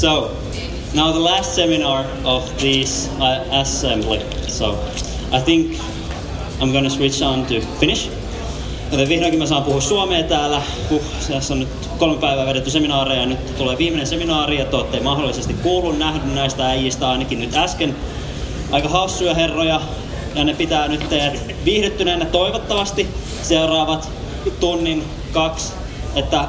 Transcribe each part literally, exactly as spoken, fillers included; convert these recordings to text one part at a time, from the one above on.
So, now the last seminar of this uh, assembly. So, I think I'm gonna switch on to Finnish. Joten vihdoinkin mä saan puhua suomea täällä. Huh, tässä on nyt kolme päivää vedetty seminaareja ja nyt tulee viimeinen seminaari ja te ootte mahdollisesti kuullut, nähnyt näistä äijistä ainakin nyt äsken. Aika hassuja herroja ja ne pitää nyt teet viihdyttyneenä toivottavasti seuraavat tunnin kaksi, että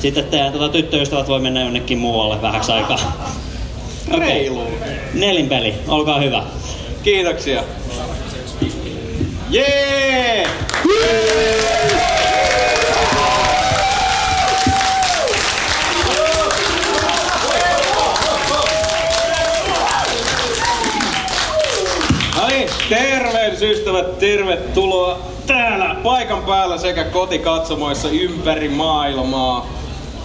sitten teidän tota, tyttöystävät voi mennä jonnekin muualle vähäksi aikaa. Okay. Reilu. Nelinpeli, olkaa hyvä. Kiitoksia. Jee! Yeah! Ystävät, tervetuloa täällä paikan päällä sekä kotikatsomoissa ympäri maailmaa.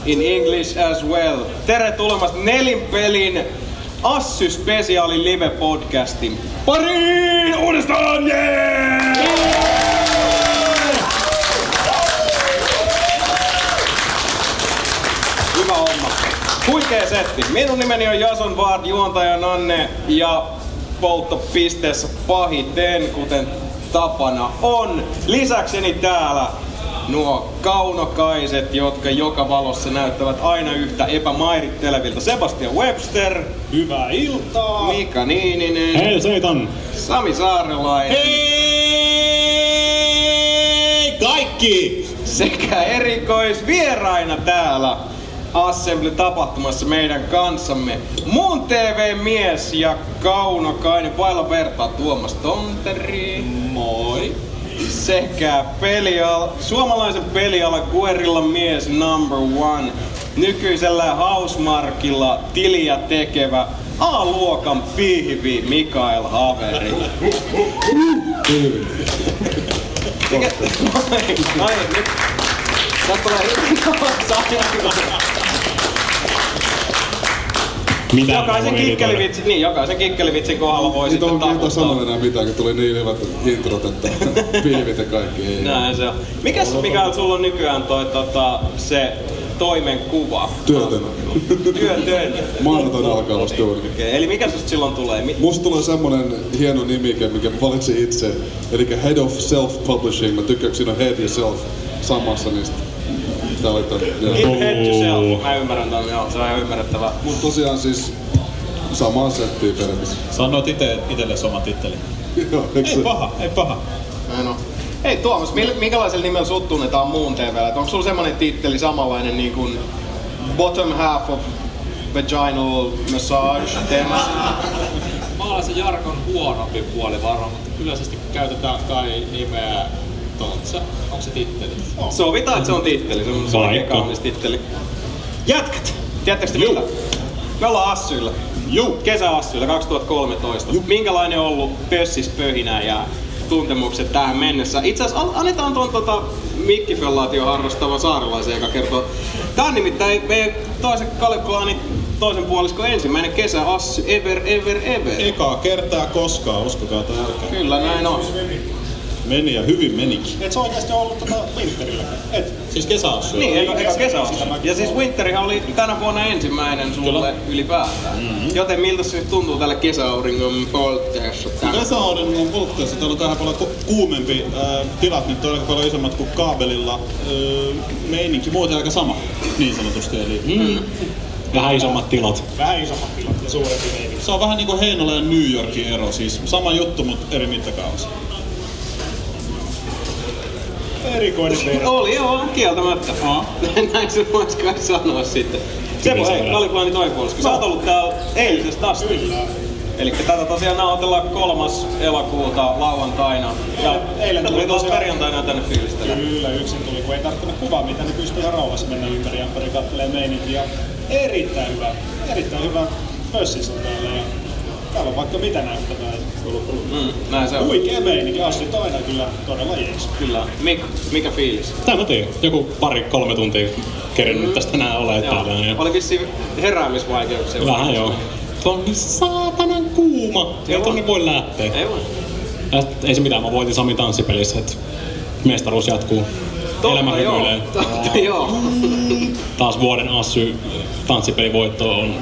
In English as well. Tervetuloa Nelinpelin Assy Specialin live podcastin pariin uudestaan! Yeah! Yeah! Hyvä homma. Huikea setti. Minun nimeni on Jason Waard, juontaja Nanne ja polttopisteessä pahiten, kuten tapana on. Lisäkseni täällä nuo kaunokaiset, jotka joka valossa näyttävät aina yhtä epämairiteleviltä. Sebastian Webster. Hyvää iltaa. Mika Niininen. Hei seitan. Sami Saarilainen. Hei kaikki. Sekä erikoisvieraina täällä Assembly-tapahtumassa meidän kanssamme mun T V-mies ja kaunokainen Pailo Berta, Tuomas Tonteri. Moi. Sekä peliala, suomalaisen pelialan kuerilla mies number one. Nykyisellä Housemarquella tiliä tekevä A-luokan pihvi Mikael Haveri. Mikä? Ai, nyt. Sä tulee. Mitä jokaisen kikkelivitsin, niin, jokaisen kikkelivitsin kohdalla voi sitten taputtaa. Nyt on sanoa enää mitään, kun tuli niin hyvät introt, että piivit ja kaikki ei. Näin se on. Mikäs Mikael, sulla on nykyään toi, tota, se toimenkuva? Työtön. Työtön. Maanantaina alkaa vasta duuni. Eli mikä susta silloin tulee? Mi- Musta tulee semmonen hieno nimike, mikä mä valitsin itse. Elikkä Head of Self-Publishing. Mä tykkään, siinä on Head ja Self samassa niistä. In head to self. Mä ymmärrän tämän, joo. Se on ihan ymmärrettävää. Mut tosiaan siis samaa settiä periaatteessa. Sanoit ite itelles oman tittelin. Joo, ei se? paha, ei paha. Näin on. Hei Tuomas, minkälaisella nimellä sut tunnetaan muun T V:llä? Onko sulla semmonen titteli samanlainen niin kuin bottom half of vaginal massage? Mä olen se Jarkon huonompi puoli varmaan, mutta yleisesti käytetään kai nimeä Tontsa. Onko se titteli? On. Sovitaan, että se on titteli. Se on oikein kaunis titteli. Jätkät! Tiedättekö te millä? Me ollaan Assyillä. Juu. Kesäassyillä kaksituhattakolmetoista. Juu. Minkälainen on ollut pössis pöhinä ja tuntemukset tähän mennessä? Itse asiassa annetaan tuon tota, mikkifellaation harrastavan saarilaisen, joka kertoo. Tää on nimittäin meidän toisen Kalekolaanin toisen puoliskon ensimmäinen kesäassy ever ever ever. Ekaa kertaa koskaan, uskokaa tai älkää. Kyllä näin on. Meni ja hyvin menikin. Et se oikeesti on ollut tota Winterilläkin? Et? Siis kesäassuja? Niin, eikä kesä, kesäassuja. Kesä, ja siis Winterihan oli tänä vuonna ensimmäinen sulle ylipäätään. Mm-hmm. Joten miltä se nyt tuntuu tällä kesäauringon poltteessa? Kesäauringon poltteessa täällä on tähän paljon kuumempi äh, tilat, nyt on aika paljon isommat kuin kaabelilla. Äh, meininki muuten aika sama, niin sanotusti. Eli mm. Vähän isommat tilat. Vähän isommat tilat ja suurempi meininki. Se on vähän niinku Heinola ja New Yorkin ero, siis sama juttu, mutta eri mittakaavassa. Erikoinen meidän. Oli joo, kieltämättä. Aa. Näin se vois kai sanoa sitten. Sebo, hei, Kalikuani toipuolisko. Sä oot ollut täällä eilisestä asti. Kyllä. Elikkä tätä tosiaan nauhoitellaan kolmas elokuuta lauantaina. Ja eilen, eilen tuli tos perjantaina tänne fiilistellä. Kyllä, yksin tuli, kun ei tarttunut kuvaa mitä, niin pystyi ihan rauhassa mennä ympäri ja ympäri kattelee meininkiä. Erittäin hyvä, erittäin hyvä pössis on täällä. Ja täällä on vaikka mitä näyttävää. Mm, näin se on. Huikea meininki, assit aina kyllä todella jees. Kyllä. Mik, mikä fiilis? Tää mä tiedän. Joku pari, kolme tuntia kerennyt mm. tästä tänään ole täällä. Ja oli vissiin heräämisvaikeuksia. Vähän joo. Tuo on niin saatanan kuuma. Ei tonne voi lähteä. Ei voi. Ei se mitään, mä voitin Sami tanssipelissä, et mestaruus jatkuu. Totta, elämä hymyilee. Totta joo. taas vuoden assy tanssipelivoitto on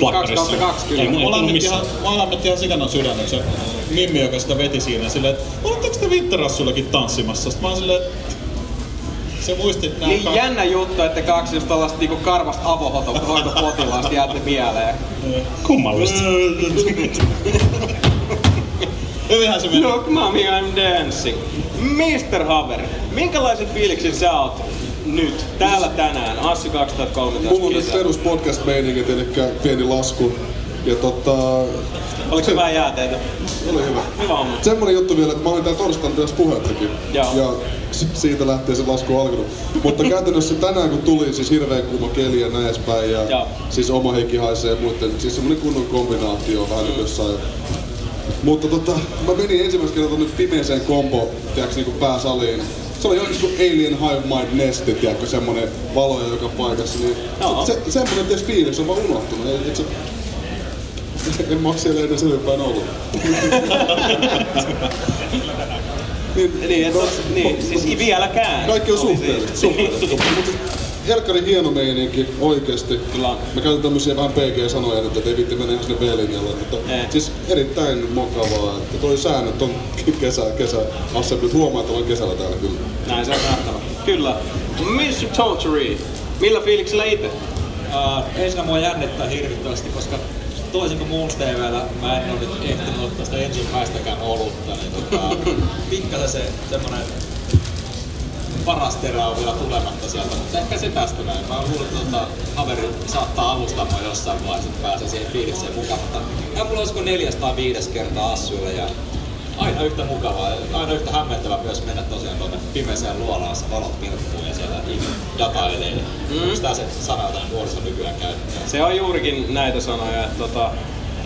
plakkarissa. Ei mulla tullut missään. Mä lämmetti ihan sikanon sydämen se Mimmi, joka sitä veti siinä silleen, että oletteko te Vinterassullakin tanssimassa? Sitten mä oon silleen, se muisti nää... Niin kaksi... jännä juttu, että kaksi just tällaista niinku karvasta avohoitopotilaista jäätte mieleen. Kummallista. Hyvinhän se meni. Look mommy, I'm dancing. mister Haveri, minkälaisen fiiliksen sä oot nyt, täällä tänään, Assu kaksituhattakolmetoista? Mulla on nyt perus podcast-meiningit, elikkä pieni lasku. Ja tota... Oliko se vähän jääteitä? Oli hyvä. Hyvä on. Semmoinen juttu vielä, että mä olin täällä torstaina tehdessä puhettakin. Joo. Ja siitä lähtee se lasku alkanut. Mutta käytännössä tänään kun tuli, siis hirveen kuuma keli ja näin päin. Ja joo. Siis oma henki haisee ja muuten. Siis semmonen kunnon kombinaatio vähän mm. jossain. Mutta tota, mä menin ensimmäisen kerran tonne pimeeseen kombo, tiiäks niinku pääsaliin. Se oli joku Alien Hive Mind Nesti, tiiäkö, semmonen valoja joka paikassa, niin no. se, se, semmonen tietysti fiilis on vaan unohtunut, ei, se, en mä oo siellä ennen selvinpäin ollut. niin, niin, et no, tos, niin, no, siis no, vieläkään. Kaikki on suhteellista, helkkari hieno meininki, oikeesti. Kyllä. Mä käytän tämmösiä vähän P G-sanoja nyt, ettei viitti mene ihan sinne V-linjalle, mutta ei. Siis erittäin mokavaa, että toi säännöt on kesä, kesä, Assemblyt huomaa, että ollaan kesällä täällä kyllä. Näin se on nähtävä. Kyllä. mister Tonteri, millä fiiliksellä ite? Uh, ensinnä mua jännittää hirvittävästi, koska toisin kuin muun T V:llä mä en oo nyt ehtinyt ottaa sitä ensimmäistäkään olutta, niin tota, pikkasen se semmonen paras terä on vielä tulematta sieltä, mutta ehkä se tästä näin. Mä luulen, että tuota, Haveri saattaa avustaa mua jossain vaiheessa, että pääsee siihen fiilikseen mukaan. Ja mulla olisiko neljäsataaviisi kertaa Assuilla ja aina yhtä mukavaa, aina yhtä hämmentävää myös mennä tosiaan tuonne pimeeseen luolaan, se valot pilkkuu ja siellä datailee. Mm. Onks tää se sana, jota nuoriso nykyään käyttää? Se on juurikin näitä sanoja, että tota...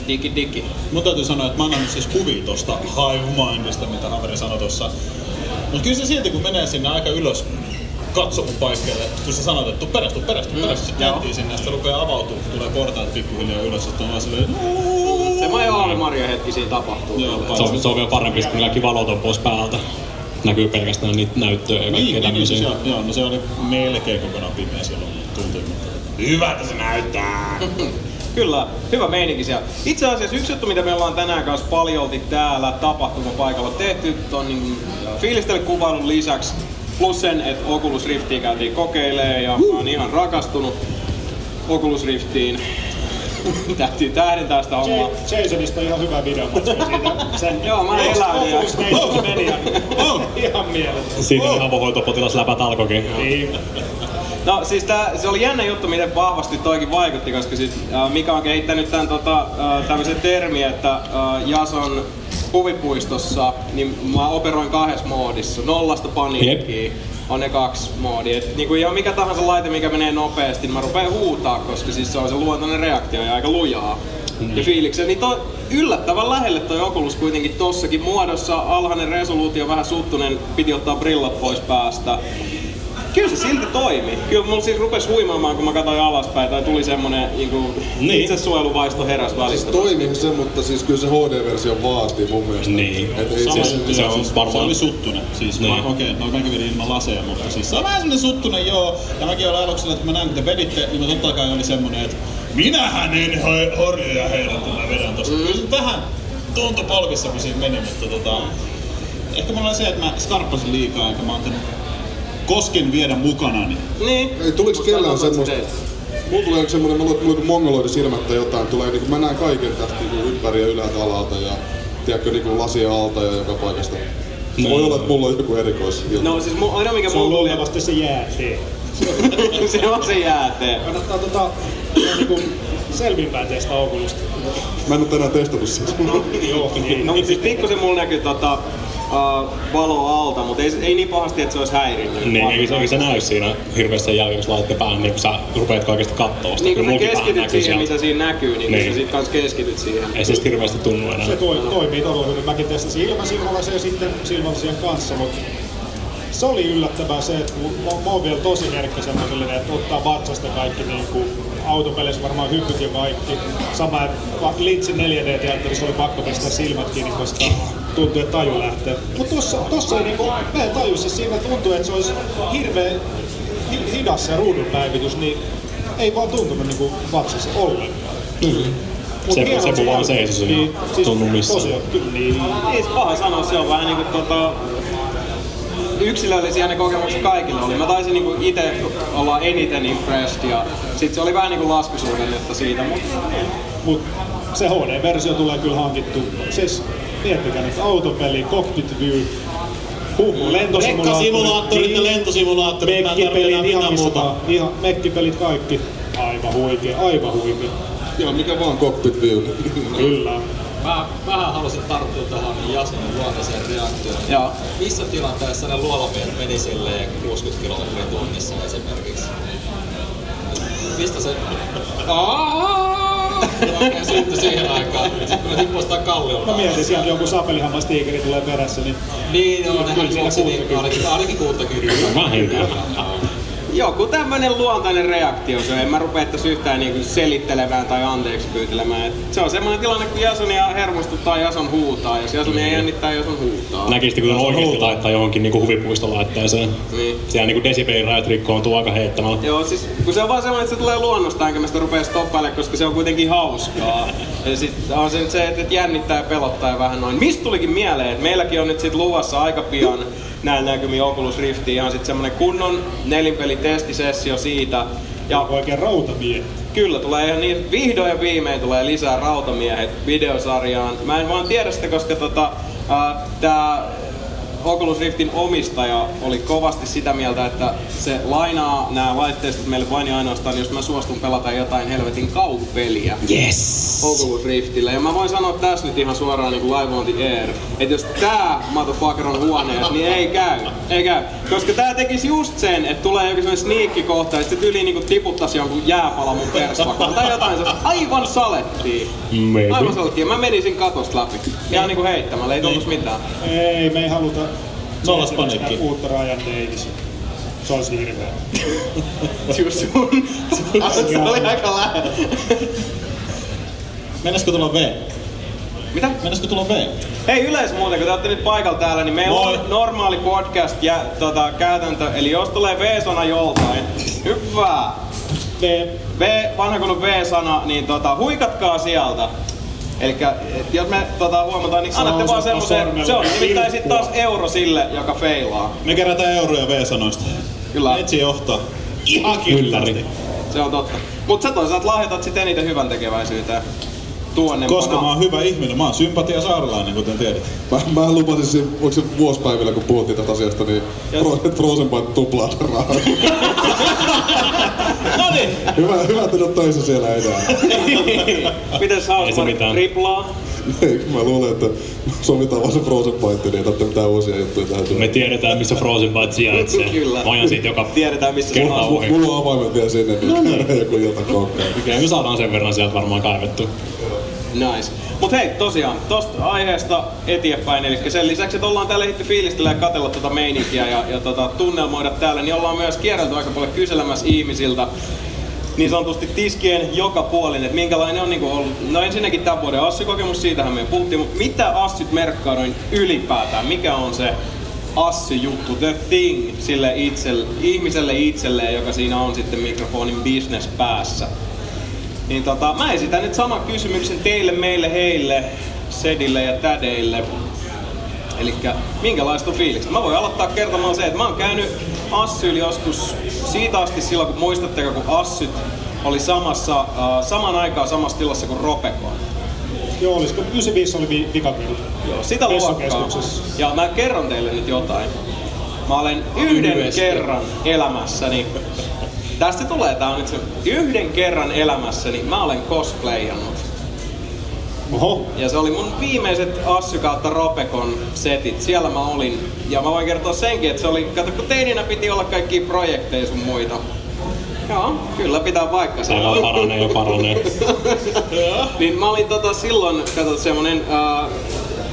Digi digi. Mun täytyy sanoa, että mä annan nyt siis kuvia tosta Hive Mindista, mitä Haveri sanoi tossa. Mut kyllä se silti, kun menee sinne aika ylös katsomun paikkeelle, kun sä sanot, että perästu, perästu, perästu, sit jättiin sinne, sitten rupeaa avautuu, kun tulee portaat pikkuhiljaa ylös, että on vaan silleen... Se majoaali Mario hetki siinä tapahtuu. Joo, se, on, se on vielä parempi, kun kaikki valot on pois päältä. Näkyy pelkästään niitä näyttöjä ja kaikkea tämmöisiä. Niin, niin, joo, no se oli melkein kokonaan pimeä silloin, tuntui, mutta... Hyvältä se näyttää! Kyllä, hyvä meininki siellä. Itse asiassa yksi juttu, mitä me ollaan tänään kanssa paljolti täällä tapahtumapaikalla tehty, on niin fiilistelykuvailun lisäksi, plus sen, että Oculus Riftiä käytiin kokeilemaan ja mä oon ihan rakastunut Oculus Riftiin. Täytyy tähdentää sitä hommaa. Jasonista on ihan hyvä videomatska siitä. Joo, mä eläin. Oculus media. Ihan mielettä. Siinä on avohoitopotilas läpät alkoikin. No siis tää, se oli jännä juttu, miten vahvasti toikin vaikutti, koska siis äh, Mika on kehittänyt tän tota, äh, tämmösen termi, että äh, Jason huvipuistossa, niin mä operoin kahdessa moodissa, nollasta paniikkiin on ne kaksi moodia. Et niinku ihan mikä tahansa laite, mikä menee nopeesti, niin mä rupeen huutaa, koska siis se on se luontainen reaktio ja aika lujaa. Mm. Ja fiiliksen, niin toi yllättävän lähelle toi Oculus kuitenkin tossakin muodossa, alhainen resoluutio, vähän suttunen, piti ottaa brillat pois päästä. Kyllä se silti toimi. Kyllä mulla siis rupes huimaamaan, kun mä katsoin alaspäin, tai tuli semmonen niinku niin. itsesuojeluvaisto heräs välistä. Siis toimihan se, mutta siis kyllä se H D-versio vaatii mun mielestä. Niin. Et ei siis, se, se, on siis, varmaan... se oli suttunen. Siis niin. Okei, okay, no kaikki vedin ilman laseja, mutta siis se on vähän semmonen suttunen, joo. Ja mäkin olen aluksella, että kun mä näin, mitä veditte, niin mä totta kai oli semmonen, että minähän en horjoja heillä, kun mä vedän tosta. Mm. Kyllä se vähän tuntui polkissa, kun siinä meni, mutta tota... Ehkä mulla oli se, että mä skarppasin liikaa, eikä mä antanut kosken viedä mukanani. Niin. Ei tuliks kellään semmoista... Mulla tulee semmoinen, mä luulen, että mulla on mongoloidin silmät tai jotain tulee, niin mä näen kaiken tästä niin ympäri ja ylhäältä alalta ja tiedätkö niin lasia alta ja joka paikasta. No. Voi olla, että mulla on joku erikois. No siis mu- aina mikä mulla... Se on luultavasti se jäätee. Se on se jäätee. Kannattaa tota... niinku... selvinpäin testaa Oculusta. Mä en oo tänään testannut siis. No, joo, niin. No mut siis pikkusen mulla näkyy tota... Uh, valoa alta, mutta ei, ei niin pahasti, että se olisi häirinnyt. Niin, ei se, se näy siinä hirveässä jäljessä laitte päähän, niin kun sä rupeat kaikesta kattoo sitä. Niin kun sä keskityt siihen, sieltä. Mitä siinä näkyy, niin, niin. Kun sä sit kans keskityt siihen. Ei se sit hirveästi tunnu enää. Se toi, toimii todella hyvin. Mäkin testasin ilmasilmalaisen ja sitten silmalaisen kanssa, mutta se oli yllättävää se, että kun mä oon vielä tosi herkkä semmoiselle, että ottaa vatsasta kaikki niin kuin autopeleissä varmaan hypyt ja kaikki. Sama, että Litsin neljä D-teatterissa oli pakko pistää silmät kiinni, koska tuntuu, että taju lähtee. Mut tossa, tossa ei niinku, mä en tajussa siinä, tuntuu, että se olisi hirveen hidas se ruudun päivitys, niin ei vaan tuntunut niin kuin lapsessa ollenkaan. Mm-hmm. Se, se kun vaan seisoo, se ei tunnu missään. Tosiaan, kyllä. Niin, ei se paha sanoa, se on vähän niinku tota... Yksilöllisiä ne kokemukset kaikille oli. Mä taisin niinku ite olla eniten impressed ja sit se oli vähän niinku laskusuhdelletta siitä, mutta... Mut se H D-versio tulee kyllä hankittu. Siis miettikään, että autopeli, cockpit view, huhu, lentosimulaattorit ja lentosimulaattorit, mä en tarvitse mitään muuta. Ihan mekkipelit kaikki. Aivan huikea, aivan huikea. Joo, mikä vaan cockpit view. Kyllä. Mä vähän halusin tarttua tähän Jasmin luontaiseen reaktioon. Missä tilanteessa ne luolapeet meni silleen kuusikymmentä kilometriä tunnissa esimerkiksi? Mistä se... Oikein syntyi siihen aikaan. Sitten mä tippostaa kallioon. Mä mietin sieltä joku sapelihammastiikeri tulee perässä, niin... Niin, joo, nehän juoksi niin ainakin kuusikymmentä kilometriä. Vähintään. Joku tämmönen luontainen reaktio, en mä rupea tässä yhtään niinku selittelemään tai anteeksi pyytelemään. Se on semmoinen tilanne, kun Jasonia hermostuttaa, Jason huutaa, ja jos Jasonia mm. jännittää, Jason huutaa. Näkisitte, kun Jason oikeesti huutaa. Laittaa johonkin niinku huvipuistolaitteeseen. Niin. Siellä niinku desibelirajat rikkoontuu aika heittämällä. Joo, siis kun se on vaan semmoinen, että se tulee luonnostaan, enkä mä sitä rupea stoppailemaan, koska se on kuitenkin hauskaa. Ja sit on se nyt se, että jännittää ja pelottaa ja vähän noin. Mistä tulikin mieleen, että meilläkin on nyt sit luvassa aika pian näillä näkymiin Oculus Riftiin ihan sit semmonen kunnon nelinpelitestisessio siitä. Ja oikein rautamiehet. Kyllä, tulee ihan niin, vihdoin ja viimein tulee lisää rautamiehet videosarjaan. Mä en vaan tiedä sitä, koska tota, äh, tää Oculus Riftin omistaja oli kovasti sitä mieltä, että se lainaa nämä laitteistot meille vain ja ainoastaan, jos mä suostun pelata jotain helvetin kaukupeliä. Yes. Oculus Riftillä. Ja mä voin sanoa tässä nyt ihan suoraan niinku live on the air, että jos tää motherfucker on huoneessa, niin ei käy. Ei käy. Koska tää tekis just sen, että tulee joku semmonen sneakkikohta, että se tyli niinku tiputtas jonkun jääpala mun persvakkaan tai jotain se aivan salettiin. Maybe. Aivan salettiin. Mä menisin katosta läpi. Ihan niinku heittämällä, ei tuntus mitään. Ei, me ei haluta. Se olas panikki. Uutta Ryan Davis. Se olis hirveä. Just sun. Se oli aika lähellä. Mennäisikö tulla V? Mitä? Mennäisikö tulla V? Hei yleensä muuten, kun te ootte nyt paikalla täällä, niin meillä Moi. On normaali podcast ja tota, käytäntö. Eli jos tulee V-sana joltain, hyvä! V. V, vanha kun V-sana, niin tota, huikatkaa sieltä. Elikkä, jos me tota, huomataan, niin annatte vaan semmosen, se on nimittäin sit taas euro sille, joka feilaa. Me kerätään euroja V-sanoista. Kyllä. Etsi johtaa. Ihan kiltästi. Se on totta. Mut sä toisaalta lahjoitat sit eniten hyvän tekeväisyyteen. Tuonnempana. Koska mä oon hyvä ihminen, mä oon Sympatia Saarilainen, kuten tiedät. Mä, mä lupasin siis, oliko se vuosipäivillä, kun puhuttiin tästä asiasta, niin Jos... Frozen Byte tuplaa rahaa. Noniin! Hyvä, hyvä että oot töissä siellä enää. Mites Housemarque triplaa? Mä luulen, että sovitaan vaan se Frozen Byte, niin ei tarvitse mitään uusia juttuja täytyy. Me tiedetään, missä Frozen Byte sijaitsee. Kyllä. Mä ajan siitä joka tiedetään, missä kertaa on. Ohi. Mulla on avaimet vielä sinne, niin no niin. Joku iltakoukkaan. Kyllä me saadaan sen verran sieltä varmaan kaivettu. Nice. Mut hei, tosiaan, tosta aiheesta eteenpäin, eli sen lisäksi, että ollaan täällä hitty fiilistellä ja katsella tota meininkiä ja, ja tota, tunnelmoida täällä, niin ollaan myös kierrelty aika paljon kyselemässä ihmisiltä niin sanotusti tiskien joka puolin, että minkälainen on niinku ollut. No ensinnäkin tämän vuoden Assy-kokemus, siitähän me puhuttiin, mutta mitä Assyt merkkaa noin ylipäätään? Mikä on se Assy-juttu, the thing, sille itselle, ihmiselle itselleen, joka siinä on sitten mikrofonin business päässä? Niin tota, mä esitän nyt saman kysymyksen teille, meille, heille, Sedille ja Tädeille. Elikkä minkälaista on fiilikset? Mä voin aloittaa kertomaan se, että mä oon käynyt Assyl joskus siitä asti silloin, kun muistatteko, kun Assyt oli samassa, äh, saman aikaan samassa tilassa kuin Ropecon. Joo, olisiko yhdeksänkymmentäviisi oli vikakirja. Joo, sitä luokkaa. Ja mä kerron teille nyt jotain. Mä olen yhden Yhdessä. kerran elämässäni. Tästä tulee, tää on nyt se yhden kerran elämässäni, mä olen cosplayannut. Oho. Ja se oli mun viimeiset Assy kautta Ropecon setit, siellä mä olin. Ja mä voin kertoa senkin, että se oli, kato kun teininä piti olla kaikkia projekteja sun muita. Joo, kyllä pitää paikka se. Täällä paranee ja paranee. Niin mä olin tota silloin, kato semmonen uh,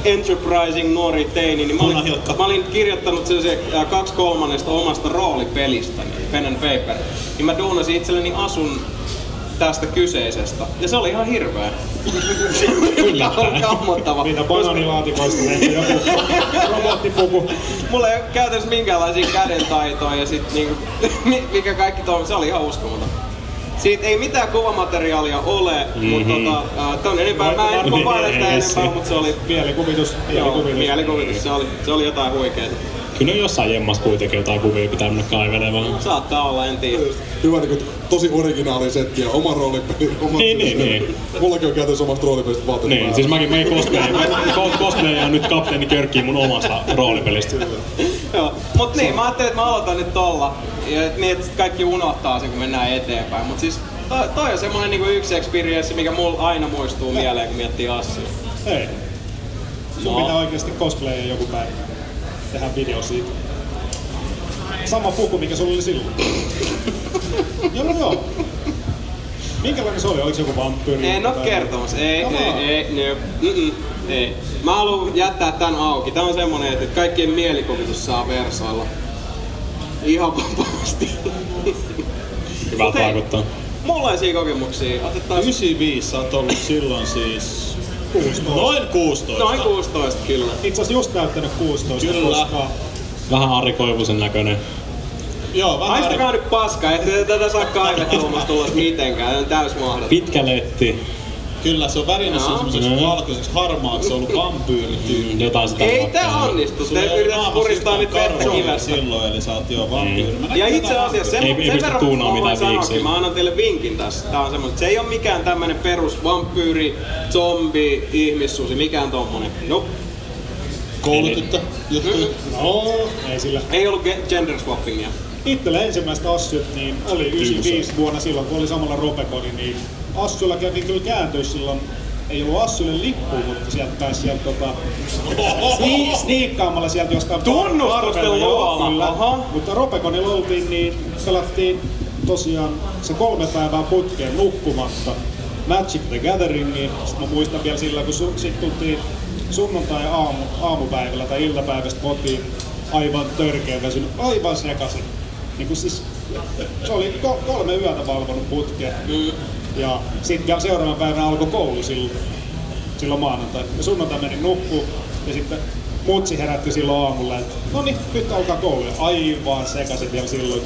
enterprising nuori teini, niin mä olin, mä olin kirjoittanut sellaisia kaksi kolmannesta omasta roolipelistäni, pen and paper. Niin mä duunasin itselleni Asun tästä kyseisestä. Ja se oli ihan hirveä. Tämä oli kammottava. Niitä banaanilaatikoista meni joku robottipuku. Mulla ei ole käytännössä minkäänlaisia kädentaitoja ja sit niinku, mikä kaikki toimi, se oli ihan uskomaton. Siitä ei mitään kuvamateriaalia ole, mutta tota, ton enempää mä en voi paljastaa enempää, mutta se oli... Mielikuvitus, mielikuvitus. Mielikuvitus, se oli, se oli jotain huikeeta. Kyllä jossain jemmassa kuitenkin jotain kuvia pitää mennä kaivelemaan. Saattaa olla, en tiedä. Hyvä, niin tosi originaali setti ja oma roolipeli. Oma niin, niin, niin. Mullakin on käytännössä omasta roolipelistä vaatteet niin, päälle. Siis mäkin mein cosplayaan on nyt kapteeni Körkkiin mun omasta roolipelistä. Joo, mut niin, mä ajattelin, että mä aloitan nyt tolla. Ja niin, että kaikki unohtaa sen, kun mennään eteenpäin. Mut siis toi, toi on semmonen niinku yksi experience, mikä mulla aina muistuu mieleen, kun miettii Assia. Hei. Sun no. pitää oikeesti cosplayaan joku päivä. Tehdään video siitä. Sama puku, mikä sulla oli silloin. Joo, no joo. Minkälainen se oli? Oliko joku vampyyri? En oo kertomassa. Ei, no, ei, ei, ei, ei, ei. Mä haluun jättää tän auki. Tää on semmonen, että kaikkien mielikuvitus saa versailla. Ihan vapaasti. Hyvältä vaikuttaa. Mulla ei siinä kokemuksia. Otetaan... yhdeksänkymmentäviisi sä oot ollut silloin siis... kuusitoista. Noin kuusitoista. Noin kuusitoista, kyllä. Itse asiassa just näyttänyt kuusitoista. Kyllä. Koska... vähän Ari Koivusen näköinen. Joo, vähän haistakaa Ari... nyt paska, ettei tätä saa kaivettua omasta tulossa mitenkään. Tämä on täys mahdollista. Pitkä letti. Kyllä, se on värinnyt semmoiseksi valkoiseksi harmaaksi, se on ollut vampyyrityyli. Mm, jotain sitä. Ei tää onnistu, te yrität puristaa nyt vettä kivästä. Silloin, eli sä oot joo vampyyri. Mm. Ja itse asiassa sen, ei, sen verran mä voin sanoakin, mä annan teille vinkin tässä. Tää on semmoinen, se ei oo mikään tämmönen perus vampyyri, zombi, ihmissusi, mikään tommonen. Nope. Koulutyttö, juttu. No, ei sillä. Ei ollu gender swappingia. Itsellä ensimmäistä Assyt niin oli yhdeksänkymmentäviisi vuonna silloin, kun oli samalla Ropeconin, niin Assyllä kävi kyllä kääntyä silloin. Ei ollut Assylle lippu, mutta sieltä pääsi sieltä tota... Sni- sniikkaamalla sieltä jostain... Tunnustusten luolla! Mutta Ropeconilla oltiin niin, pelattiin tosiaan se kolme päivää putkeen nukkumatta. Magic the Gatheringiin, sit mä muistan vielä sillä, kun su- sit tultiin sunnuntai aamu, aamupäivällä tai iltapäivästä kotiin. Aivan törkeä väsynyt, aivan sekasin. Niin siis, se oli kolme yötä valvonut putkeen. Mm. Ja sitten vielä seuraavan päivänä alkoi koulu silloin, silloin maanantai. Ja sunnuntai menin nukkuun ja sitten mutsi herätti silloin aamulla, että no niin, nyt alkaa koulu. Ja aivan sekasin vielä silloin.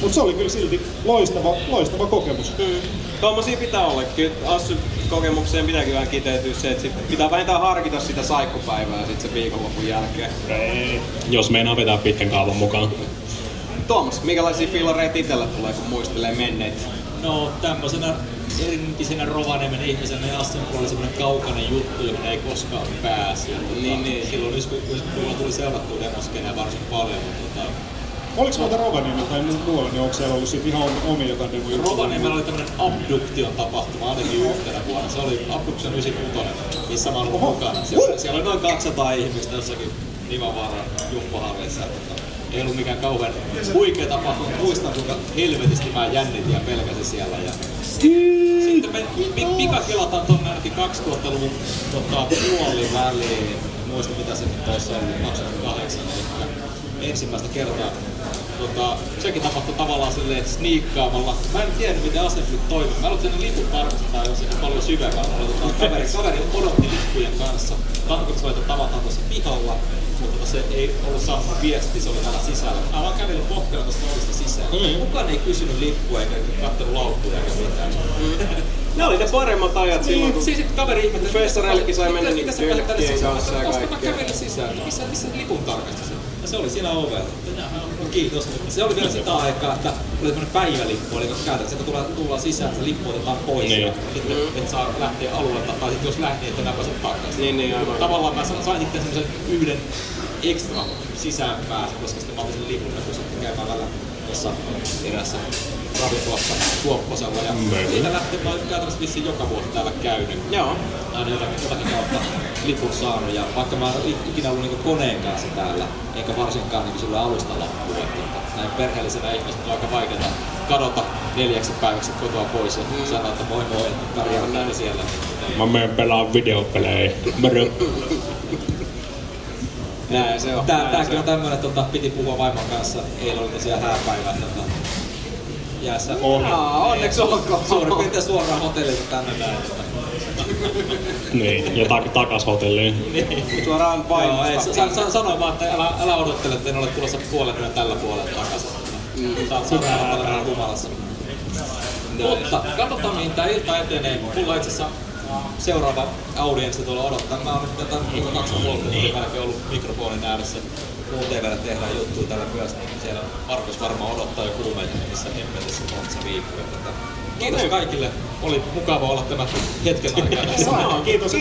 Mutta se oli kyllä silti loistava, loistava kokemus. Mm. Tuommoisia pitää olla. Kyllä Assy-kokemukseen pitääkin vähän kiteytyä se, että pitää vähintään harkita sitä saikkupäivää sit sen viikonlopun jälkeen. Ei. Jos meinaa vetää pitkän kaavan mukaan. Tuomas, minkälaisia fillareita itellä tulee, kun muistelee menneitä? No tämmöisenä entisenä Rovaniemen ihmisenä ja Assyn puolella semmoinen kaukainen juttu, johon ei koskaan pääsi. Niin, niin. Silloin kun tuli seurattua demoskenää varsin paljon. Mutta, oliko muuta Rovaniemellä tai muualla, niin onko siellä ollut sit ihan omia jotain demoja? Rovaniemellä oli tämmönen Abduktion tapahtuma ainakin yhtenä vuonna. Se oli Abduktion yhdeksänkymmentäkuusi, missä mä olin Oho. mukana. Siellä, siellä oli noin kaksisataa ihmistä jossakin Nivavaaran jumppahalleissa. Ei ollut mikään kauhean huikea tapahtuma. Muistan, kuinka helvetisti mä jännitin ja pelkäsin siellä. Ja... sitten me Mika kelataan tuonne ainakin kaksituhattaluvun puolin väliin. Muista mitä se nyt olisi ollut, kaksituhattakahdeksan. Ensimmäistä kertaa. Tota, sekin tapahtui tavallaan silleen, että sniikkaamalla. Mä en tiedä, miten Assembly toimii. Mä aloitin sen lipun tarkastaa jossakin paljon syvempää. Kaveri, kaveri odotti lippujen kanssa. Tarkoitus oli, että tavataan tuossa pihalla, mutta se ei ollut saanut viestiä, se oli täällä sisällä. Mä vaan kävelin pohkana tuosta ovesta sisään. Mm. Kukaan ei kysynyt lippua eikä kattonut laukkuja eikä mitään. Mm. Ne oli ne paremmat ajat silloin, kun siis kaveri ihmetteli. Professorillekin sai mennä niitä pyrkkien kanssa ja kaikkea. Mä kävelin sisään, missä, missä lipun tarkastus? Ja se oli siinä ovella. No kiitos. Se oli vielä sitä aikaa, että oli tämmönen päivälippu, eli kun käytetään, kun tullaan, tullaan sisään, se lippu otetaan pois. Niin. Ja sitten et saa lähteä alueelta, tai sit jos lähtee, että enää pääset takaisin. Niin, niin, aivan. Tavallaan mä sain itse semmosen yhden ekstra sisään pääsy, koska sitten mä otin sen lipun, kun sitten käymään välillä tuossa erässä ravintolassa Kuopposella. Ja mm. niitä lähtee, mä oon käytännössä vissiin joka vuosi täällä käynyt. Joo. Aina jotakin, jotakin kautta lipun saanut, ja vaikka mä oon ikinä ollut niinku koneen kanssa täällä, eikä varsinkaan niinku sille alusta lappua. Näin perheellisenä ihmisenä on aika vaikeeta kadota neljäksi päiväksi kotoa pois ja mm. sanoa, että moi moi, että pärjää näin siellä. Mä menen pelaan videopelejä. Näin se on. Tää, näin tääkin se on tämmönen, että tota, piti puhua vaimon kanssa. Eilen oli tosiaan hääpäivä. Tota, jäässä ohi. Onneksi olkoon. Suurin piirtein suoraan hotellilta tänne näyttää. Niin, ja tak- takas hotelliin. Niin. Suoraan painosta. Sa- sa- sanoin vaan, että älä, älä odottele, että en ole tulossa puolet yön tällä puolella takaisin. Mm. Saat suoraan hotellilla humalassa. Mutta katsotaan mihin tää ilta etenee. Mulla itse asiassa seuraava audienssi tuolla odottaa. Mä oon nyt tätä kaksi pilkku viisi tuntia jälkeen ollut mikrofonin ääressä. Muuten verran tehdään juttuja täällä myös. Siellä Markus varmaan odottaa jo kuumeita missä hemmetissä monta viikkoa. Kiitos kaikille. Oli mukava olla tämä hetken aikaa tässä. Joo, kiitos.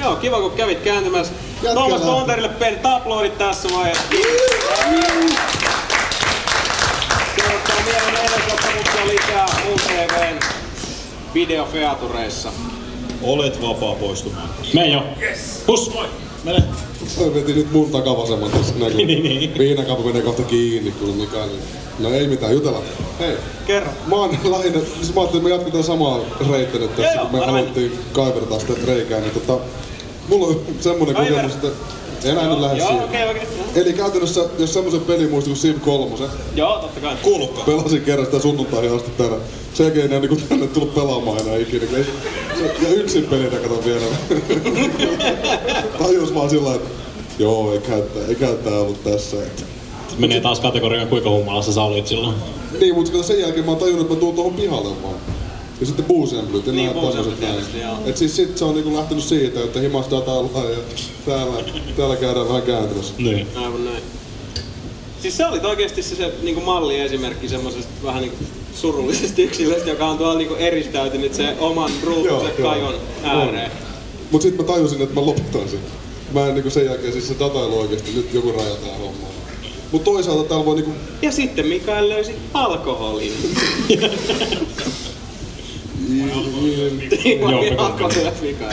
Joo, kiva kun kävit kääntymässä. Tuomas Tonterille pienet aplodit tässä vaiheessa. Kerrotaan mielen edelleen lisää U T V:n videofeatureissa. Olet vapaa poistumaan. Mene jo. Yes. Pus. Moi. Mene. Toi veti nyt mun takavasemman tässä näkyy. Niin, niin. Viinakaupu menee kohta kiinni, kun Mikael. No ei mitään, jutella. Hei. Kerro. Mä oon lähinnä, siis mä ajattelin, että me jatketaan samaa reittiä nyt tässä, joo, kun me haluttiin kaivertaa sitä reikää, niin tota... Mulla on semmonen kokemus, että... En aina lähde siihen. Joo, okei, okay, okei. Okay. Eli käytännössä, jos semmosen pelin muisti kuin Sim kolme... Joo, totta kai. Kuulukkaan. Pelasin kerran sitä sunnuntaihin asti täällä. Sen jälkeen ei niinku tänne tullut pelaamaan enää ikinä. Ja yksin pelinä katon vielä. Tajus vaan sillä että... Joo, eiköhän tää, tää ollut tässä. Menee taas kategoriaan kuinka humalassa sä olit silloin. Niin, mutta sen jälkeen mä oon tajunnut, että mä tuun tuohon pihalle vaan. Ja sitten Boosemblyt ja niin, nää tämmöset näin. Et siis sit se on niinku lähtenyt siitä, että himas dataillaan ja täällä, täällä käydään vähän kääntymässä. Niin. Aivan näin. Siis sä olit oikeesti se, se niinku malliesimerkki semmosesta vähän niinku surullisesta yksilöstä, joka on tuolla niinku eristäytynyt sen oman ruutuksen kajon ääreen. On. Mut sit mä tajusin, että mä lopetan sen. Mä en niinku sen jälkeen siis se datailu oikeesti, nyt joku rajataan hommaa. Mut toisaalta täällä voi niinku... Ja sitten Mikael löysi alkoholin.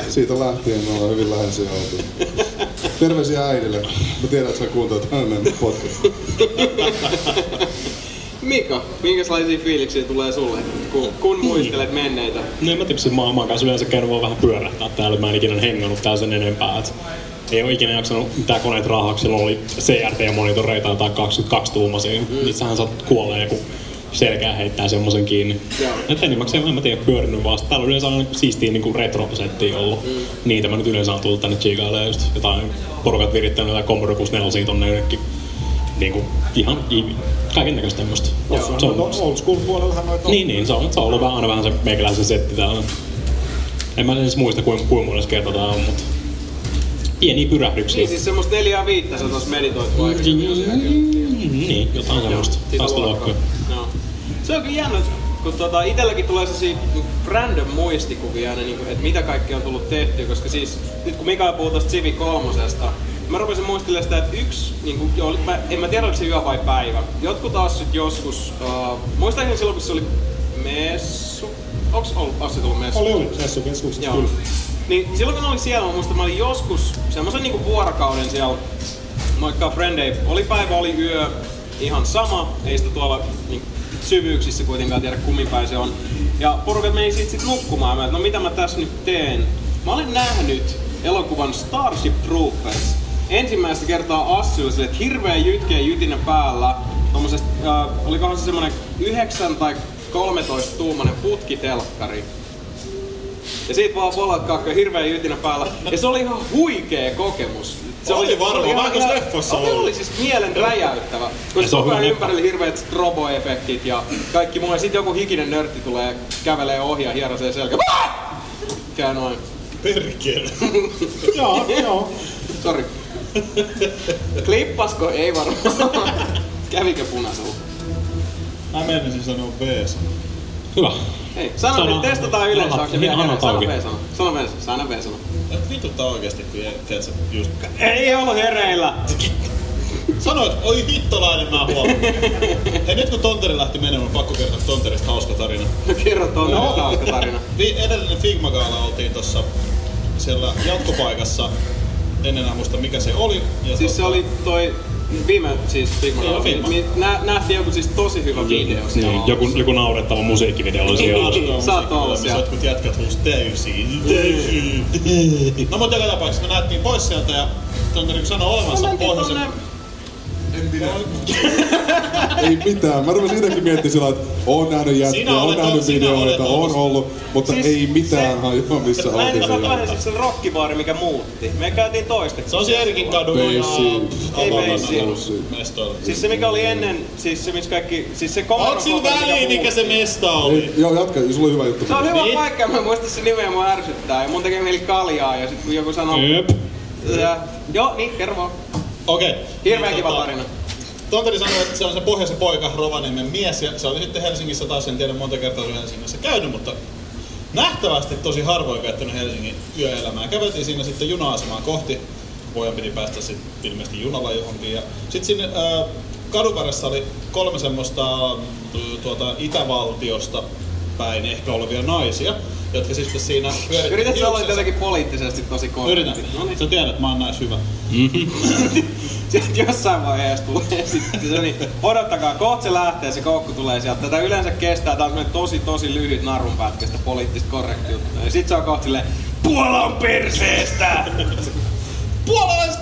Siitä lähtien me ollaan hyvin läheisiä oltu. Terveisiä äidille. Mä tiedän, että sä kuuntelet aina podcastia. Mika, minkälaisia fiiliksiä tulee sulle, kun, kun muistelet menneitä? No en mä tipsin maailman kanssa. Yleensä kerran voi vähän pyörähtää täällä. Mä en ikinä hengannut täällä sen enempää. Et ei oo ikinä jaksanut mitään koneet rahaksi. Silloin oli C R T-monitoreita tai kaksikymmentäkaksi tuumaisia. Mm. Niissähän sä kuolee, kun selkää heittää semmosen kiinni. Et enimmäkseen en mä tiedä pyörinyt vaan. Täällä on yleensä aina siistiä niinku retro-settiä ollut. Mm. Niitä mä nyt yleensä oon tullut tänne chiikailemaan just jotain porukat virittänyt tai Commodore kuusikymmentäneljä tonne jonnekin. Niinku ihan kaikennäköistä tämmöstä. Se on old school puolellahan noita on. Niin niin, se on, se on ollut aina vähän se meikäläisen setti täällä. En mä siis muista kuinka kuin monessa kertaa tää on, mutta pieniä pyrähdyksiä. Niin siis semmoista neljää viittä sä tos meditoit vaikasti. Niin, jotain semmoista. Taas luokkaa. Se on kyllä jännä, kun tuota, itselläkin tulee sellaisia random muistikuvia, niin kuin, että mitä kaikkea on tullut tehtyä, koska siis nyt kun Mikael puhuu tosta Civi kolmosesta, mä rupesin muistelemaan sitä, että yksi, niin kuin, jo, mä, en mä tiedä oliko se yö vai päivä, jotkut assut joskus, uh, muistaakseni silloin kun se oli messu, onks ollut assi tullut messu? Oli ollut messu keskuksessa, kyllä. Niin silloin kun oli siellä, mä muistan, mä olin joskus semmoisen niin kuin vuorokauden siellä, moikkaa Frienday, oli päivä, oli yö, ihan sama, ei sitä tuolla niin, syvyyksissä kuitenkaan tiedä kummin päin se on. Ja porukat meni sit sit nukkumaan ja mä, no mitä mä tässä nyt teen? Mä olen nähnyt elokuvan Starship Troopers. Ensimmäistä kertaa assuilla sille, että hirveä jytkeä jytinä päällä. Tommosesta, äh, olikohan se semmonen yhdeksän tai kolmetoista tuumainen putkitelkkari. Ja siitä vaan valatkakka hirveä jytinä päällä. Ja se oli ihan huikee kokemus. Se oli, oli varmaan vaikus leffossa oli. Se oli siis mielen räjäyttävä, koska koko ajan ympärillä hirveet strobo-efektit ja kaikki muu. Ja sit joku hikinen nörtti tulee, kävelee ohi ja hierasee selkä. Käy noin. Perkele. Joo, joo. Sori. Klippasko? Ei varmaan. Kävikö punaisella? Mä menisin sanoa B-san. Hyvä. Hei, sano, sano nyt, testataan yleensä, onko se vielä kerran. Sano B-sana. Sano B-sana. Sano B-sana. Et vituttaa oikeesti, kun tiedät sä just... Ei ollu hereillä! Sanoit, oi hittolainen mä huomioon. Hei nyt kun Tonteri lähti menemään, on pakko kertoa Tonterista hauska tarina. No kerro Tonterista no. hauska tarina. Edellinen Figma-gaala oltiin tossa siellä jatkopaikassa. En enää muista mikä se oli. Ja siis totta... se oli toi... Viime siis Figma-gaala. Nä, nähtiin joku siis tosi hyvä video. Niin, joku, joku naurettava musiikkivideo oli siellä. Saat olla siellä. Jotkut jätkät huusi täysin, täysin. No mutta joka tapauksessa me nähtiin pois sieltä ja Tonteri sanoi olevansa pohjoisen... minä. Ei mitään. Mä rupesin itsekin miettimään sillä, että oon nähnyt jätkiä, oon nähnyt videoita, oon ollut, mutta siis ei mitään hajua missä on. Lähdin tuossa kahdessa se rockibaari, mikä muutti. Me käytiin toisteksi. Se on Sierkin kadun. Peissi. Ei peissi. Siis se mikä oli ennen, siis se missä kaikki, siis se komero... Onks sillä väliin mikä se mesta oli? Joo, jatka, sulla on hyvä juttu. Se on hyvä paikka, mä en muista sen nimeä, mua ärsyttää. Ja mun tekee mieli kaljaa ja sit kun joku sanoo... Ja, joo, niin, kerro vaan. Okei. Okay. Hirveän niin, kiva tota, tarina. Tonteri sanoi, että se on se pohjoisen poika, Rovaniemen mies, ja se oli sitten Helsingissä taas, en tiedä monta kertaa se Helsingissä käynyt, mutta nähtävästi tosi harvoin käyttänyt Helsingin yöelämää. Käveltiin siinä sitten juna-asemaan kohti, pojan piti päästä sitten ilmeisesti junalla johonkin. Sitten siinä äh, kaduvarassa oli kolme semmoista tuota, Itävaltiosta päin ehkä olevia naisia, jotka sitten siinä pyörittivät. Yrität sä olla jotenkin poliittisesti tosi korrekti. Yritän. No niin. Sä tiedät, että mä oon naishyvä. Sitten jossain vaiheessa tulee sitten, niin odottakaa, kohta se lähtee, se koukku tulee sieltä. Tätä yleensä kestää, tää on tosi tosi lyhyt narunpätkä sitä poliittista korrektiutta. Ja sit se on kohta silleen, Puola on perseestä! Puolalaiset!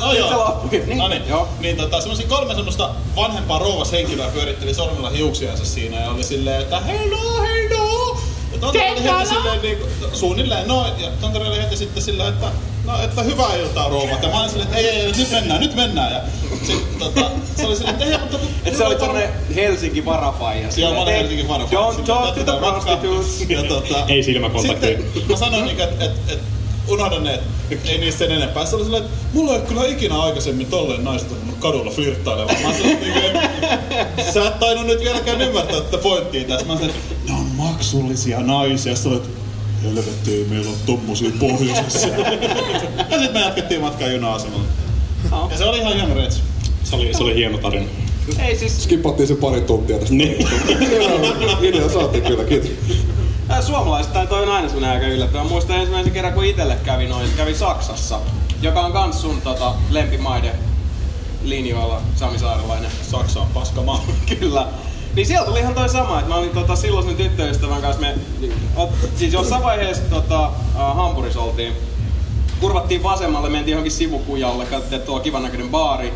No joo, niin, no niin, joo. Niin tota, semmosia kolme semmoista vanhempaa rouvashenkilöä pyöritteli sormilla hiuksiansa siinä ja oli silleen, että hello, hello! Ja Tonteri oli heti silleen niinku, suunnilleen noin, ja Tonteri oli heti sitten silleen, että no, että hyvää iltaa rouvat. Ja mä olin silleen, että ei, ei, ei, nyt mennään, nyt mennään. Ja sit tota, se oli silleen, että ei, mutta... Et se oli tommonen Helsinki varafaija. Joo, mä olin Helsinki varafaija. Don't talk to the prostitutes. Ja tota... Ei silmäkontakteja. Sitten mä sanoin niinku, että... Et, et, unohdan ne, että ei niistä sen enempää. Se oli silleen, että mulla ei kyllä ikinä aikaisemmin tolleen naiset ollut kadulla flirttailemaan. Mä sanoin, että sä et tainnut nyt vieläkään ymmärtää tätä pointtia tässä. Mä sanoin, että ne on maksullisia naisia. Sä olet, helvetti ei meillä ole tommosia pohjoisessa. Ja sit me jatkettiin matkaa juna-asemalla. Oh. Ja se oli ihan hieno reitsi. Se oli, se oli hieno tarina. Ei siis... Skipattiin se pari tuntia tästä. Niin. Idea saatiin kyllä, kiitos. Suomalaisittain toi on aina semmonen aika yllättävä. Mä muistan ensimmäisen kerran kun itelle kävi noin, kävi Saksassa, joka on kans sun tota, lempimaiden linjoilla, Sami Saarilainen. Saksa on paskamaa. Kyllä. Niin sieltä oli ihan toi sama, että mä olin tota, silloisen tyttöystävän kanssa, me ot, siis jossain vaiheessa tota, uh, Hampurissa oltiin, kurvattiin vasemmalle, mentiin johonkin sivukujalle, katsottiin, että tuo on kivan näköinen baari.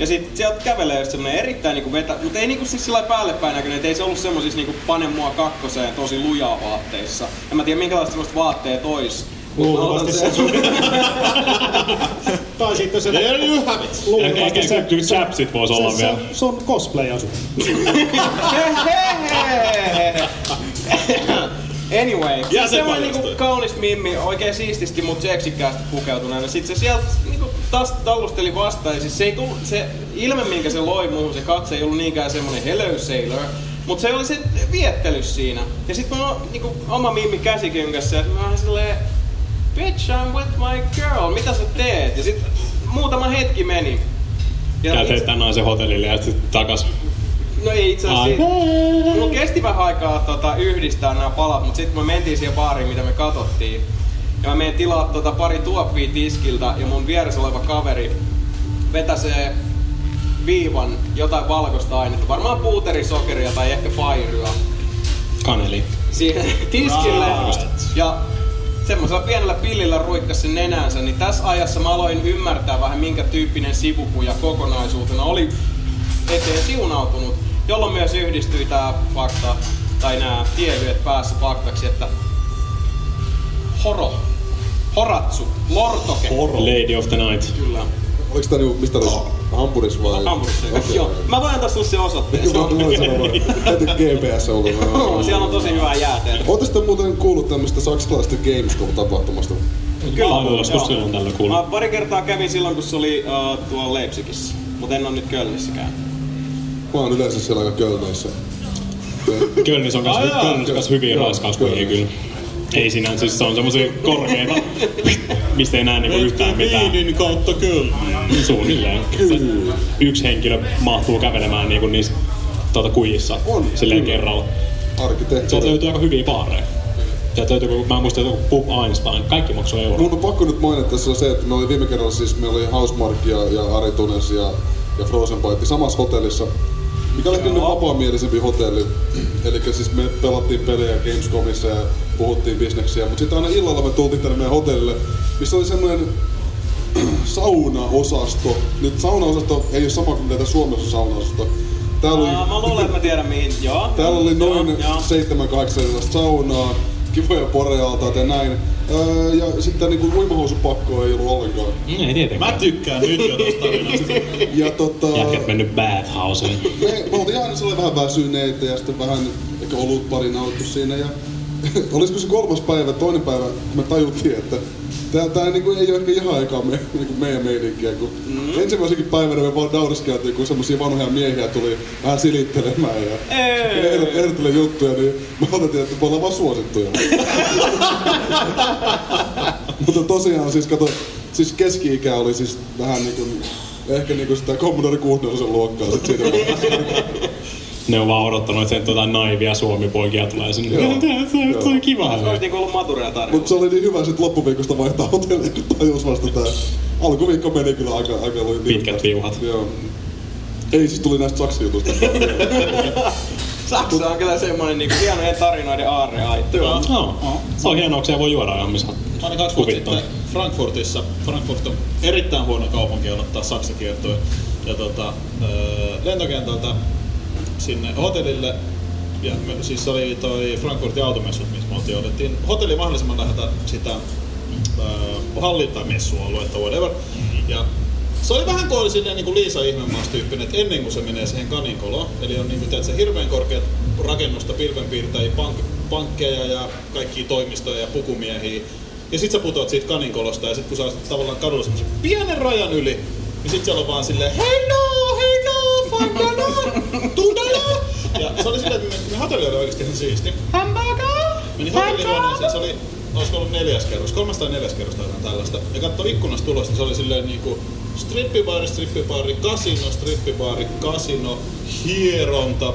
Ja sit sieltä kävelee just semmonen erittäin niinku vetä, mut ei niinku siis sillai päällepäin näköinen, et ei se ollu semmosis niinku pane mua kakkoseen tosi lujaa vaatteissa. En mä tiedä minkälaista semmoset vaatteet ois. Luuluvasti se sun. Tai sit on se... There you have it! Luuluvasti se... Kyllä chapsit vois olla vielä. Se on cosplay-asu. Anyway, se semmoinen niinku kaunis mimmi, oikein siististi, mut seksikkäästi pukeutuneena. Sit se sieltä niinku taas tallusteli vastaan ja siis se, ei tullu, se ilme minkä se loi muuhun se katse ei ollut niinkään semmonen hello sailor. Mut se oli se viettelys siinä. Ja sit mä oon niinku oma mimmi käsikynkässä ja mä oon silleen bitch I'm with my girl, mitä sä teet? Ja sit muutama hetki meni. Käyt itse... tänään se hotellille ja sit takas. No ei itse asiassa. Mulla kesti vähän aikaa tota, yhdistää nämä palat, mutta sitten kun me mentiin siihen baariin, mitä me katsottiin, ja mä menin tilaa tota, pari tuoppia tiskiltä, ja mun vieressä oleva kaveri vetäsee viivan jotain valkoista ainetta, varmaan puuteri-sokeria tai ehkä fairyä. Kaneli. Siihen tiskille. Ja semmoisella pienellä pillillä ruikkas sen nenänsä, niin tässä ajassa mä aloin ymmärtää vähän minkä tyyppinen sivukuja kokonaisuutena oli eteen siunautunut. Jolloin myös yhdistyi tää fakta, tai nää tiehyöt päässä faktaksi, että horo, horatsu, lortoke. Horo. Lady of the night. Kyllä. Oliks tää niinku, mistä olis? Hampuris vai? Hampuris, okay. Joo. Mä voin antaa sulle se osoitteen. Mä voin sanoa vaan. Täytyy G P S ulkomaan. Siellä on tosi hyvää jääteitä. Ootte sitten muuten kuullut tämmöstä saksalaisesta Gamescom-tapahtumasta? Kyllä. Mä oon silloin tällä kuullut. Mä pari kertaa kävin silloin, kun se oli uh, tuolla Leipzigissä. Mut en oo nyt Kölnissäkään. Mä oon yleensä siellä aika Kölnissä. Kölnis on kas, Kölnis on kas hyviä raiskauskuihin kyllä. Ei sinänsä, siis se on semmosia korkeita, mistä ei näe niinku yhtään mitään. Viinin kautta Kölni. Suunnilleen. Kyllä. Yksi henkilö mahtuu kävelemään niinku niissä tuota, kujissa. On. Silleen kyllä. Kerralla. Arkkitehti. Sieltä löytyy aika hyviä baareja. Sieltä löytyy, mä en muista, että Pub Einstein. Kaikki maksoi euroa. Mun on pakko nyt mainita se, että me oli viime kerralla siis, me oli Housemarque ja, ja AriTunes ja, ja Frozen Byte samassa hotellissa. Mikä oli kyllä vapaamielisempi hotelli. Elikkä siis me pelattiin pelejä Gamescomissa ja puhuttiin bisneksiä, mut sit aina illalla me tultiin tänne meidän hotellille, missä oli semmonen saunaosasto. Nyt saunaosasto ei ole sama kuin mitä tässä Suomessa saunaosasto. Täällä oli... Mä luulen, että mä tiedän mihin. Joo. Täällä oli noin seitsemän kahdeksan saunaa, kivoja porealtaat ja näin. Öö, ja sitten niinku uimahousupakkoa ei ollut ollenkaan. Mm, ei tietenkään. Mä tykkään nyt jo tosta tarinasta. Ja tota... Jätkät mennyt bathhouseen. Me oltiin aina sellainen vähän väsyneitä ja sitten vähän ehkä olut pari nauttu siinä ja... Olisiko se kolmas päivä, toinen päivä, kun me tajuttiin, että tää, tää niinku ei oo ehkä ihan ekaa me, niinku meidän meininkiä, kun mm. ensimmäisenkin päivänä me vaan nauriskeltiin, kun semmosia vanhoja miehiä tuli vähän silittelemään ja ehdottelee juttuja, niin me otettiin, että me ollaan vaan suosittuja. Mutta tosiaan siis kato, siis keski-ikä oli siis vähän niinku, ehkä niinku sitä Commodore kuusikymmentäneljä luokkaa sit siitä vaan. Ne on vaan odottanut, että sen tuota naivia suomipoikia tulee sinne. Joo, se, se oli kiva. Se olisi niinku ollut matureja tarjolla. Mut se oli niin hyvä sit loppuviikosta vaihtaa hotellia, kun tajus vasta tää. Alkuviikko meni kyllä aika aika oli pitkät viuhat. Joo. Ei siis tuli näistä saksijutusta. Saksa on kyllä semmonen niinku hienojen tarinoiden aarreaitti. Joo. No, se on hienoa, kun voi juoda ajan, missä aina kaksi vuotta sitten Frankfurtissa. Frankfurt on erittäin huono kaupunki odottaa saksakiertoja. Ja tota, lentokentältä sinne hotellille, ja me, siis oli toi Frankfurtin automessut, missä me oltiin, otettiin hotelli mahdollisimman läheltä sitä äh, hallin tai messualuetta, whatever. Mm-hmm. Ja se oli vähän kuin oli silleen niin kuin Liisa Ihmemaas tyyppinen, että ennen kuin se menee siihen kaninkoloon, eli on niin kuin se hirveän korkeat rakennusta, pilvenpiirtäjiä, pank- pankkeja ja kaikkia toimistoja ja pukumiehiä, ja sit sä putoat siitä kaninkolosta, ja sit kun sä olet tavallaan kadulla semmosen pienen rajan yli, niin sit siellä on vaan silleen hello, hello, fuck Tuntella! Ja se oli silleen, että me hotelli oli oikeesti ihan siisti. Hamburger! Meni hotellihuoneeseen, se oli, olisiko ollut neljäs kerros, kolmas tai neljäs kerros tai jotain tällaista. Ja katso ikkunasta tulosta, se oli silleen niinku strippibaari, strippibaari, kasino, strippibaari, kasino, hieronta,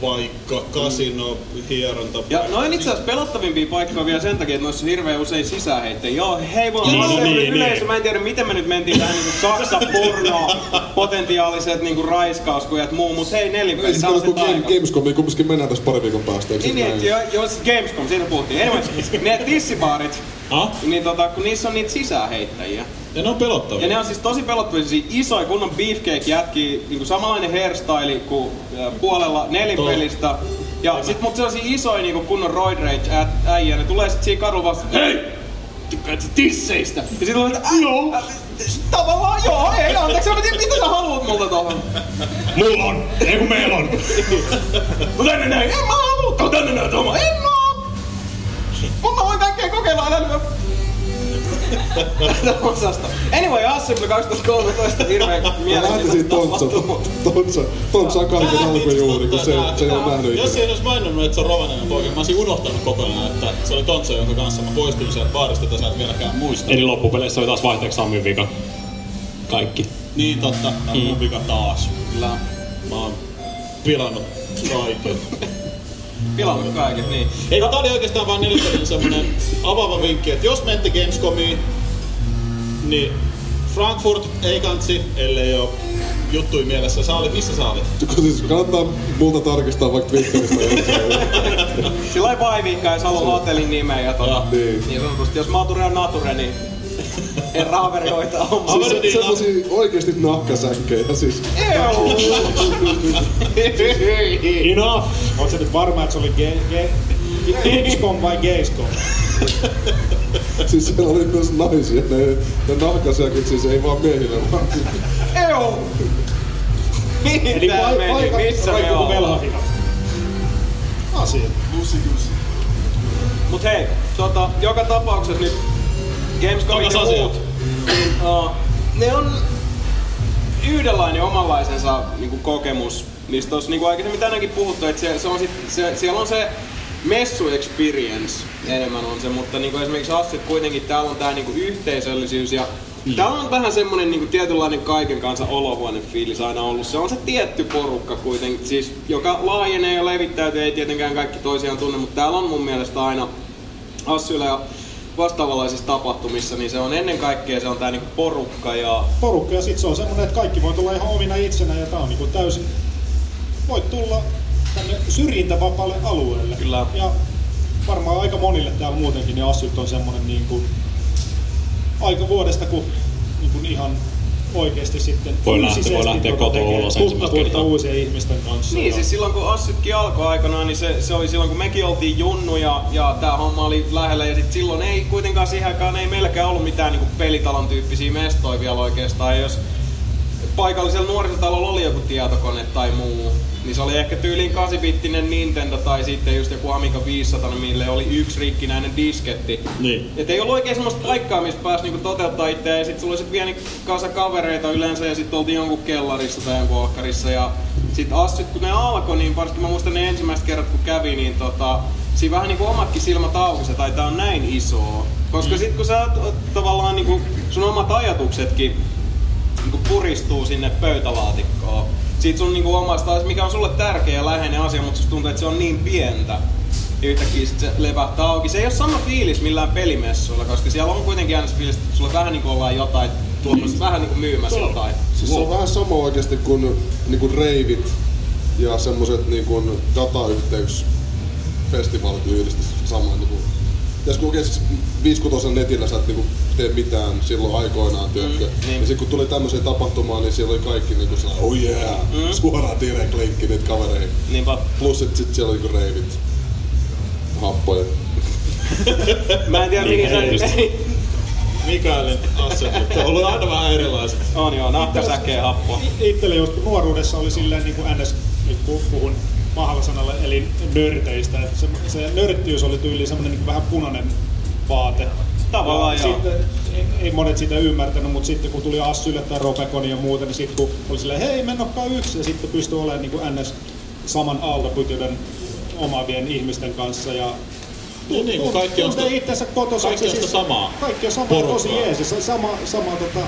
paikka, kasino, hieronta, paikka. Ja noin itse asiassa pelottavimpia paikkoja vielä sen takia, että noissa hirveän usein sisäänheittejä. Joo, hei vaan, mä oon niin, yleisö, mä en tiedä miten me nyt mentiin tähän niinku saksapornoon, potentiaaliset niinku raiskauskujat muu, mut hei nelinpeli, tää on se taika. Gamescomiin kumminkin mennään tässä pari viikon päästä, eikö niin, näin? Niin, joo, Gamescom, siitä puhuttiin. Anyway, ne tissibaarit, niin tota, kun niissä on niitä sisäänheittäjiä. Ja ne on pelottavia. Ja ne on siis tosi pelottavia, siis isoja kunnon beefcake-jätkiä, niinku samanlainen hairstyle kuin puolella nelinpelistä. Ja Aina. Sit mut sellaisia isoja niinku kunnon roid rage äijä, ne tulee sit siinä kadulla vasta, hei! Tykkäät sä tisseistä? Ja sit tulee, että joo! Tavallaan joo, ei anteeksi, mä tiedän mitä sä haluut multa tohon? Mulla on, ei kun meillä on! No tänne näin, en mä haluu! Tänne näin, Toma, en mä! Mut mä voin kaikkea kokeilla aina. Anyway, Assembly kaksituhattakolmetoista hirveen mielenkiintoinen tapahtuma. Tontsaa kaiken alkujuuri, kun se, se ei ole nähnyt. Jos ei olisi maininnut, että se on rovaninen poika, mä olisin unohtanut kokonaan, että se oli Tontsa, jonka kanssa mä poistuin sieltä baarista, jota sä et vieläkään muista. Eli loppupeleissä oli taas vaihteeksi Samin vika. Kaikki. Niin totta, tää on mun vika taas. Kyllä. Mä oon pilannut kaiken. Pilannut kaiket, niin. Eikö tää oli oikeastaan vaan nelinpelin semmonen avaava vinkki, että jos menette Gamescomiin, niin Frankfurt ei kansi, ellei oo juttui mielessä. Sä olit, missä sä olit? Siis kannattaa multa tarkistaa vaikka Twitteristä. Silloin vaiviikkaa, jos haluaa hotellin nimeä ja tota. Niin. Niin sanotusti, jos mature on nature, niin en Haveri hoitaa hommaa. Siis se, semmosia oikeesti nahkasäkkejä siis. Enough! Oot sä nyt varma, et se oli Gamescom vai Gamescom? Siis siellä oli myös naisia. Ne, ne nahkasäkit siis ei vaan miehille vaan. Eo! Eli tää meni? Missä me ollaan? Asia. Lusi, lusi. Mut hei, tota, joka tapauksessa niin Gamescomit ja muut, uh, ne on yhdenlainen omanlaisensa niinku, kokemus. Niistä on niinku, aikaisemmin tänäänkin puhuttu, että se, se on sit, se, siellä on se messu experience enemmän on se, mutta niinku, esimerkiksi Asset kuitenkin täällä on tää niinku, yhteisöllisyys ja mm. täällä on vähän semmonen niinku, tietynlainen kaiken kanssa olohuonefiilis aina ollut. Se on se tietty porukka kuitenkin, siis, joka laajenee ja levittäytyy, ei tietenkään kaikki toisiaan tunne, mutta täällä on mun mielestä aina Assyllä ja vastaavanlaisissa tapahtumissa, niin se on ennen kaikkea se on tää niinku porukka ja... Porukka ja sit se on semmonen, että kaikki voi tulla ihan omina itsenä ja tää on niinku täysin... Voit tulla tänne syrjintävapaalle alueelle. Kyllä. Ja varmaan aika monille täällä muutenkin ne asyt on semmonen niinku... Aika vuodesta, kun kun ihan oikeasti sitten voi lähteä, voi lähteä kotoa ulos ensimmäistä kertaa uusien ihmisten kanssa. Niin, ja siis silloin kun Assytkin alkoi aikanaan, niin se, se oli silloin kun mekin oltiin junnuja ja tää homma oli lähellä. Ja sit silloin ei kuitenkaan siihen aikaan ei meilläkään ollut mitään niinku pelitalon tyyppisiä mestoja vielä oikeastaan. Ja jos paikallisella nuorisotalolla oli joku tietokone tai muu, niin se oli ehkä tyyliin kahdeksanbittinen Nintendo tai sitten just joku Amiga viisisataa, mille oli yksi rikkinäinen disketti. Niin. Et ei ollut oikein semmoista paikkaa, missä pääsi niinku toteuttaa itseä, ja sit sulla oli sit vielä kasa kavereita yleensä, ja sit oltiin jonkun kellarissa tai jonkun ohkarissa, ja sit Assyt kun ne alkoi, niin varsinkin mä muistan ne ensimmäiset kerrat kun kävi, niin tota, siinä vähän niinku omatkin silmät aukesi, tai tää on näin iso. Koska sit kun sä tavallaan niinku sun omat ajatuksetkin niinku puristuu sinne pöytälaatikkoon. Siitä sun niinku omasta, mikä on sulle tärkeä ja läheinen asia, mutta tuntuu, että se on niin pientä. Ja yhtäkkiä sit se levähtää auki. Se ei oo sama fiilis millään pelimessuilla, koska siellä on kuitenkin aina se fiilis, että sulla vähän niinku ollaan jotain, tuommoista vähän niinku myymässä jotain. Siis se on vähän sama oikeesti kuin niinku reivit ja semmoset niinku datayhteysfestivaalit yhdistys samaan niinku. Jos kun oikein viiskutosen netillä sä et niinku tee mitään silloin aikoinaan työkkö. Mm, niin. Ja sit kun tuli tämmöiseen tapahtumaan, niin siellä oli kaikki niinku sillä oh yeah, mm. suoraan direct linkki niitä kavereihin. Niinpä. Plus et sit siellä oli niinku reivit. Happoja. Mä en tiedä mihin sä nyt. Mikaelin assetit. Se on ollut aina vähän erilaiset. On joo, nahkasäkkeen happoa. Itselle joskus nuoruudessa oli silleen niinku ns. Nyt puhun mahalla sanalla, eli nörteistä. Että se, se nörttiys oli tyyliin semmoinen niin vähän punainen vaate. Tavallaan joo. Sitten, ei, ei monet sitä ymmärtänyt, mutta sitten kun tuli Assylle tai Ropecon ja muuta, niin sitten kun oli silleen, hei mennokkaa yksi, ja sitten pystyi olemaan niin ns. Saman aaltopytyden omaavien ihmisten kanssa. Ja niin, niin kun kaikki on sitä samaa. Kaikki on samaa, tosi jees. Sama, sama, tota,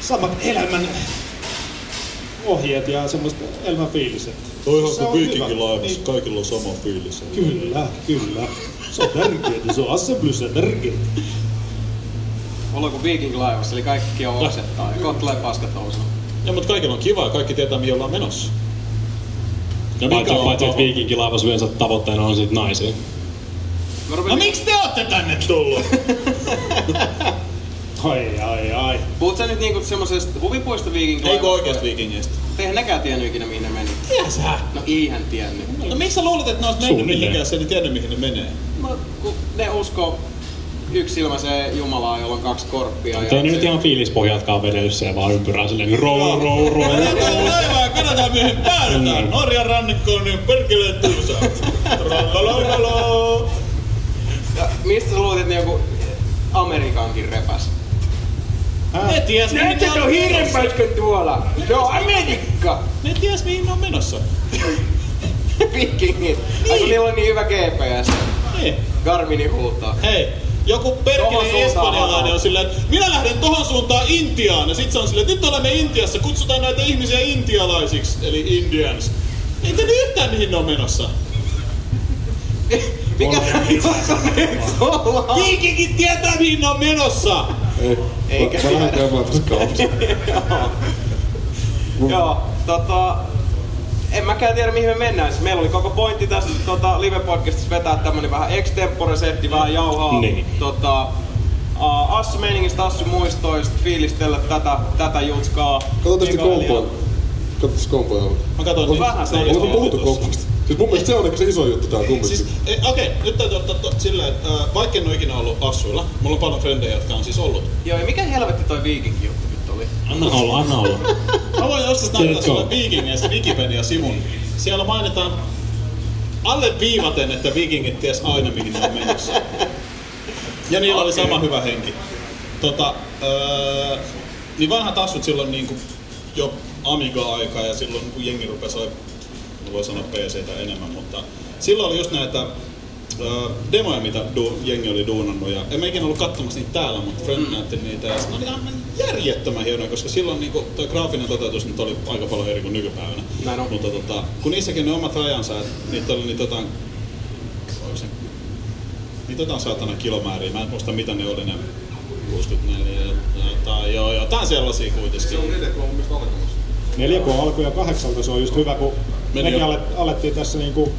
samat elämän ohjeet ja semmoiset elämän fiiliset. Toi ihan kuin viikinkin laivassa, niin kaikilla on sama fiilis. Kyllä, kyllä. Se on tärkeetä, se on Assemblyssä tärkeetä. Ollaan kuin viikinkin laivassa, eli kaikki on oksettaa ja kohta tulee paskat housuun. Ja mutta kaikilla on kiva ja kaikki tietää mihin ollaan menossa. Ja paitsi että viikinkin laivassa yleensä tavoitteena on sit naisia. No miksi te ootte tänne tullut? Ai ai ai. Puhut sä nyt niinku semmosesta huvipuista viikinkiä? Eiku oikeasta viikingeistä. Eihän nekään tiennyt ikinä mihin ne meni. Tiedä sä? No eihän tiennyt. No, no miksi sä luulet, että ne olis mennyt mihinkään, se ei tiennyt mihin ne menee? No kun ne uskoo yksisilmäiseen Jumalaa, jolla on kaksi korppia. Mutta ei nyt ihan fiilispohjatkaan vedellyt siellä vaan ympyrää silleen niin roo roo roo. Katsotaan laivaa, katsotaan mihin päädytään. Norjan rannikkoon niin perkeleen tylsää. Rallalallalloo. Mistä sä luulet, että joku Amerikaankin repäs? Ah. Ne ties, mihin ne on hiirenpätkö tuolla! Ne, ne on Amerikka! Ne ties, mihin ne on menossa. Vikingit. Niin. Niillä on niin hyvä G P S. Niin. Garmini huutaa. Hei, joku perkinen espanjalainen on silleen, että minä lähden tohon suuntaan Intiaan. Ja sit se on silleen, että nyt olemme Intiassa, kutsutaan näitä ihmisiä intialaisiksi, eli Indians. Ei te yhtään mihin ne on menossa. Mikä on nyt ollaan? Viikinkin tietää mihin ne on menossa! Ei, eikä vähän käymään tässä kaupassa. Joo, tota... En mäkään tiedä mihin me mennään. Siis meillä oli koko pointti tästä tota, live-podcastissa vetää tämmönen vähän extemporesetti, vähän jauhaa. Niin. Tota, uh, Assu-meiningistä, Assu-muistoista, fiilistellä tätä, tätä jutskaa. Kato tästä kompoa. Kato tästä kompoa. Mä katon niitä. Vähän se. Oletko puhuttu kompoista? Siis mun mielestä se on ehkä se iso juttu täällä kumminkin. Siis, okei, okay, nyt täytyy ottaa to, silleen, että äh, vaikka en ole ikinä ollut Assuilla, mulla on paljon frendejä, jotka on siis ollut. Joo, ja mikä helvetti toi viikinki juttu nyt oli? Anna olla, anna olla. Mä voin joskus näyttää sulle viikingeistä Wikipedia-sivun. Siellä mainitaan alle viivaten, että viikingit ties aina mihin ne on menossa. Ja niillä okay. oli sama hyvä henki. Tota, öö, niin vanhat Assut silloin niinku jo Amiga-aikaa ja silloin kun jengi rupesi voi sanoa P C:tä enemmän, mutta silloin oli just näitä ö, demoja, mitä du, jengi oli duunannut. Ja en mä ikinä ollut katsomassa niitä täällä, mutta friend näytti niitä ja ne oli aivan järjettömän hienoja, koska silloin niinku, toi graafinen toteutus nyt oli aika paljon eri kuin nykypäivänä. Näin on. Mutta tota, kun niissäkin ne omat rajansa, että niitä oli niitä jotain, niitä jotain saatana kilomääriä, mä en muista mitä ne oli ne kuusikymmentäneljä tai joo jotain sellaisia kuitenkin. Se on neljä K on mistä alkamassa. neljä K alkoi ja kahdeksalta se on just hyvä, kun mekin alettiin tässä niinku,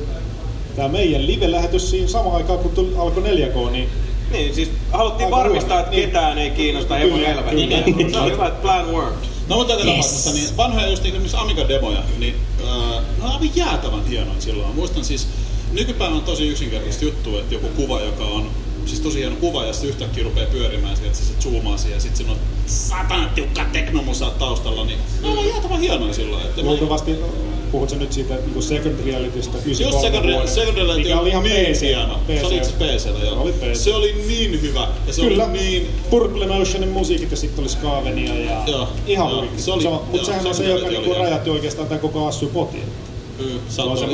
tää meidän live-lähetys siinä samaan aikaan, kun alkoi neljä K, niin Niin, siis haluttiin Aika varmistaa, että ketään ei kiinnosta Hevon helvetin. Niin, se on hyvä, että plan worked. No mutta tätä tapauksessa, niin vanhoja just niin esimerkiksi Amiga-demoja, niin äh, ne on aivan jäätävän hienoja silloin. Muistan siis, nykypäivän on tosi yksinkertaisesti juttu, että joku kuva, joka on siis tosi hieno kuva, ja sitten yhtäkkiä rupeaa pyörimään, että se zoomaa siihen, ja sitten siinä on satan tiukkaa teknomusaa taustalla, niin ne on jäätävän hienoja silloin. Luultavasti puhutko nyt siitä niin second realitystä yhdeksänkymmentäkolme vuoden, mikä oli ihan meesiana. Se oli itse P C:llä, joo. Se oli niin hyvä. Ja se Kyllä. oli niin... Purple Motionin musiikit ja sitten oli Skavenia ja joo, ihan huikki. Mutta sehän on se, joka niinku rajatti oikeastaan tämän koko Assun potin. Mm,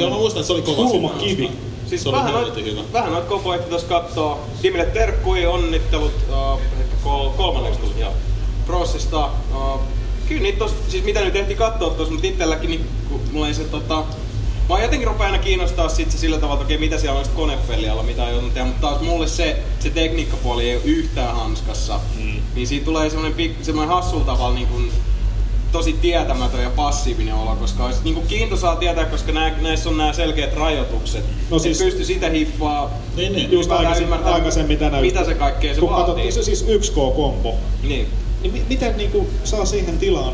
ja mä muistan, että se oli kova kulmakivi. Siis vähän noita koko ehti tuossa kattoo. Dimille terkkui, onnittelut uh, kolmanneksi tullut ja Prossista. Uh, Kyllä niitä tos, siis mitä nyt ehti kattoo tuossa, mutta itselläkin niin, mulla ei se tota... Mä jotenkin rupea aina kiinnostaa sit se sillä tavalla, että okei, mitä siellä on sit konepelialla, mitä on jotain tehdä, mutta taas mulle se, se tekniikkapuoli ei ole yhtään hanskassa. Mm. Niin siitä tulee semmoinen, semmoinen hassulla tavalla niin kun, tosi tietämätön ja passiivinen olo, koska olisi niin kiintoisaa tietää, koska nää, näissä on nämä selkeät rajoitukset. No siis, et pysty sitä hiffaa, niin, niin. Just aikaisemmin mitä näyttää. Mitä se kaikkea se vaatii. Kun katsot, se siis yksi K -kombo. Niin. Niin miten niinku saa siihen tilaan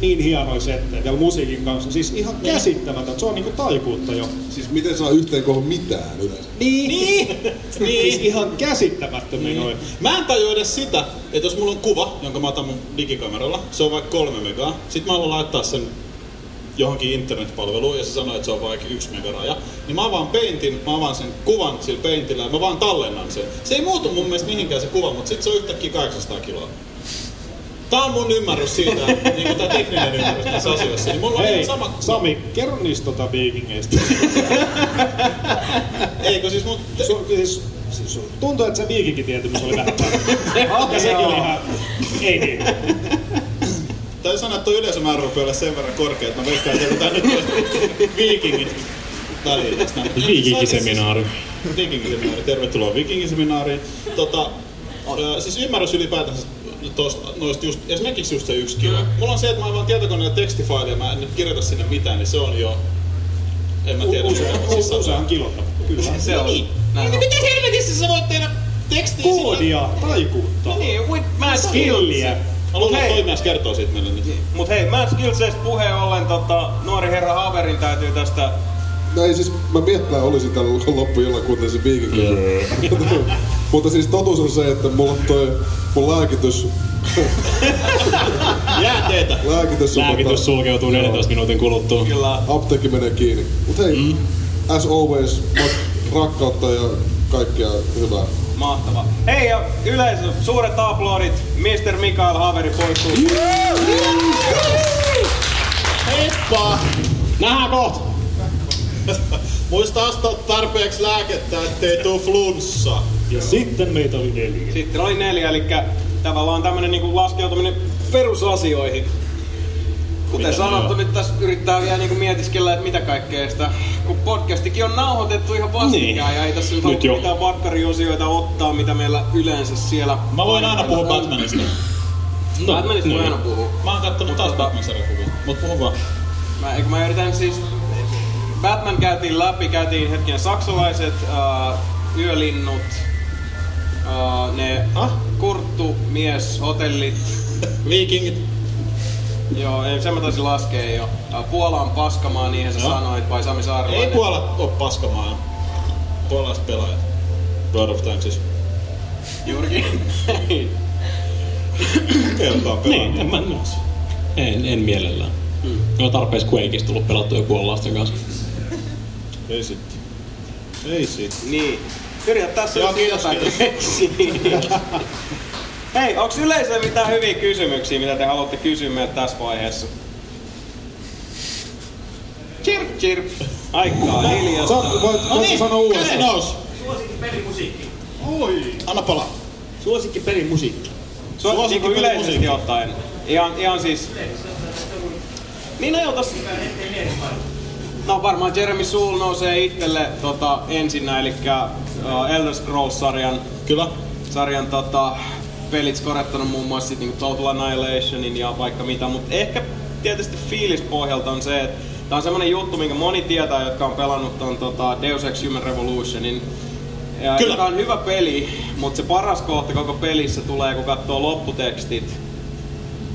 niin hienoja settejä vielä musiikin kanssa? Siis ihan käsittämätöntä. Se on niinku taikuutta jo. Siis miten saa yhteen kohon mitään yleensä? Niin! Niin! Siis ihan käsittämättömiä niin. Noin. Mä en tajua edes sitä, että jos mulla on kuva, jonka mä otan mun digikameralla, se on vaikka kolme megaa, sit mä haluan laittaa sen johonkin internetpalveluun ja se sanoo, että se on vaikka yksi megaraja, niin mä avaan Paintin, mä avaan sen kuvan sillä Paintillä ja mä vaan tallennan sen. Se ei muutu mun mielestä mihinkään se kuva, mutta sit se on yhtäkkiä kahdeksansataa kiloa. Tää on mun ymmärrys siitä, niinku tää tekninen ymmärrys tässä asiassa, niin mulla on ihan sama... Sami, kerro niistä tota viikingeistä. Eikö siis mun... Te... So, siis... Tuntuu, että se viikinkitietämys oli vähän parempi. Ja sekin oli ihan... Ei niin. Täytyy sanoa, että tuo yleisömäärä rupeaa olla sen verran korkea, että mä veikkaan, että jotain nyt on viikingit välillä. Viikinkiseminaari. Viikinkiseminaari. Tervetuloa viikinkiseminaariin. Tota, siis ymmärrys ylipäätänsä tosta, noista just, esimerkiksi just se yksi kilo. Mulla on se, että mä vaan tietokoneen tekstifaili ja mä en nyt kirjoita sinne mitään, niin se on jo... En mä tiedä, mitä on siis sanoa. Usean kilota. Kyllä. Se on. Niin, miten helvetissä sä voit tehdä tekstiä sinne? Koodia, taikuutta. Niin, with mass skillia. Mä luulen, että toimias kertoo siitä meille nyt. Mut hei, Mads Gilseistä puheen ollen, tota, nuori herra Haverin täytyy tästä... No ei siis, mä miettään olisin täällä loppujolla kuitenkin se viikinkin. Mutta siis totuus on se, että mulla on toi, mun lääkitys... Jääteetä! Lääkitys, lääkitys sulkeutuu neljäntoista minuutin kuluttua. Kyllä. Apteekki menee kiinni. Mut hei, mm. as always, rakkautta ja kaikkea hyvää. Mahtava. Hei ja yleisö, suuret aplodit, mister Mikael Haveri poistuu. Yeah! Heippa! Nähdään kohta! Muista astaa tarpeeksi lääkettä, ettei tuu flunssa. Ja sitten meitä oli neljä. Sitten oli neljä, elikkä tavallaan tämmönen niinku laskeutuminen perusasioihin. Kuten sanottu, nyt tässä yrittää vielä niinku mietiskellä, että mitä kaikkea sitä, kun podcastikin on nauhoitettu ihan vastikään niin. Ja ei tässä nyt ole mitään vakkariosioita ottaa, mitä meillä yleensä siellä... Mä voin aina puhua Batmanista. No, Batmanista voi aina puhua. Mä oon kattonut taas Batman-sarjakuvia, mut puhu vaan. Mä, eikö mä yritän siis... Batman käytiin läpi, käytiin hetken saksalaiset, äh, yölinnut, äh, ne ah? kurttu, mies, hotellit... Viikingit. Joo, sen mä taisin laskea jo. Puola on paskamaa, niinhän sä no. sanoit, vai Sami Saarilainen? Ei Puola oo paskamaa. Puolaiset pelaajat. World of Tanks. Juurikin. Ei. Kertaa pelaajat. Niin, en mä nois. En, en mielellään. Hmm. No tarpeeksi Quakeista tullut pelattua joku on lasten kanssa. Ei sitti. Ei sitti. Niin. Yrjät tässä on jotain. Hei, onks yleisöllä mitään hyviä kysymyksiä, mitä te haluatte kysyä meiltä tässä vaiheessa? Chirp, chirp. Aikaa hiljasta. No niin, käden nous. Suosikki perimusiikki. Oi. Anna palaa. Suosikki perimusiikki. Suosikki niin yleisesti ottaen. Ihan, ihan siis... Niin no joo, tossa... No varmaan Jeremy Soule nousee itselle tota, ensinnä, elikkä uh, Elder Scrolls-sarjan... Kyllä. Sarjan tota... Pelit korjattanut muun muassa sit, niin Total Annihilationin ja vaikka mitä, mutta ehkä tietysti fiilispohjalta on se, että tää on semmonen juttu, minkä moni tietää, jotka on pelannut ton tota, Deus Ex Human Revolutionin. Ja joka on hyvä peli, mutta se paras kohta koko pelissä tulee, kun katsoo lopputekstit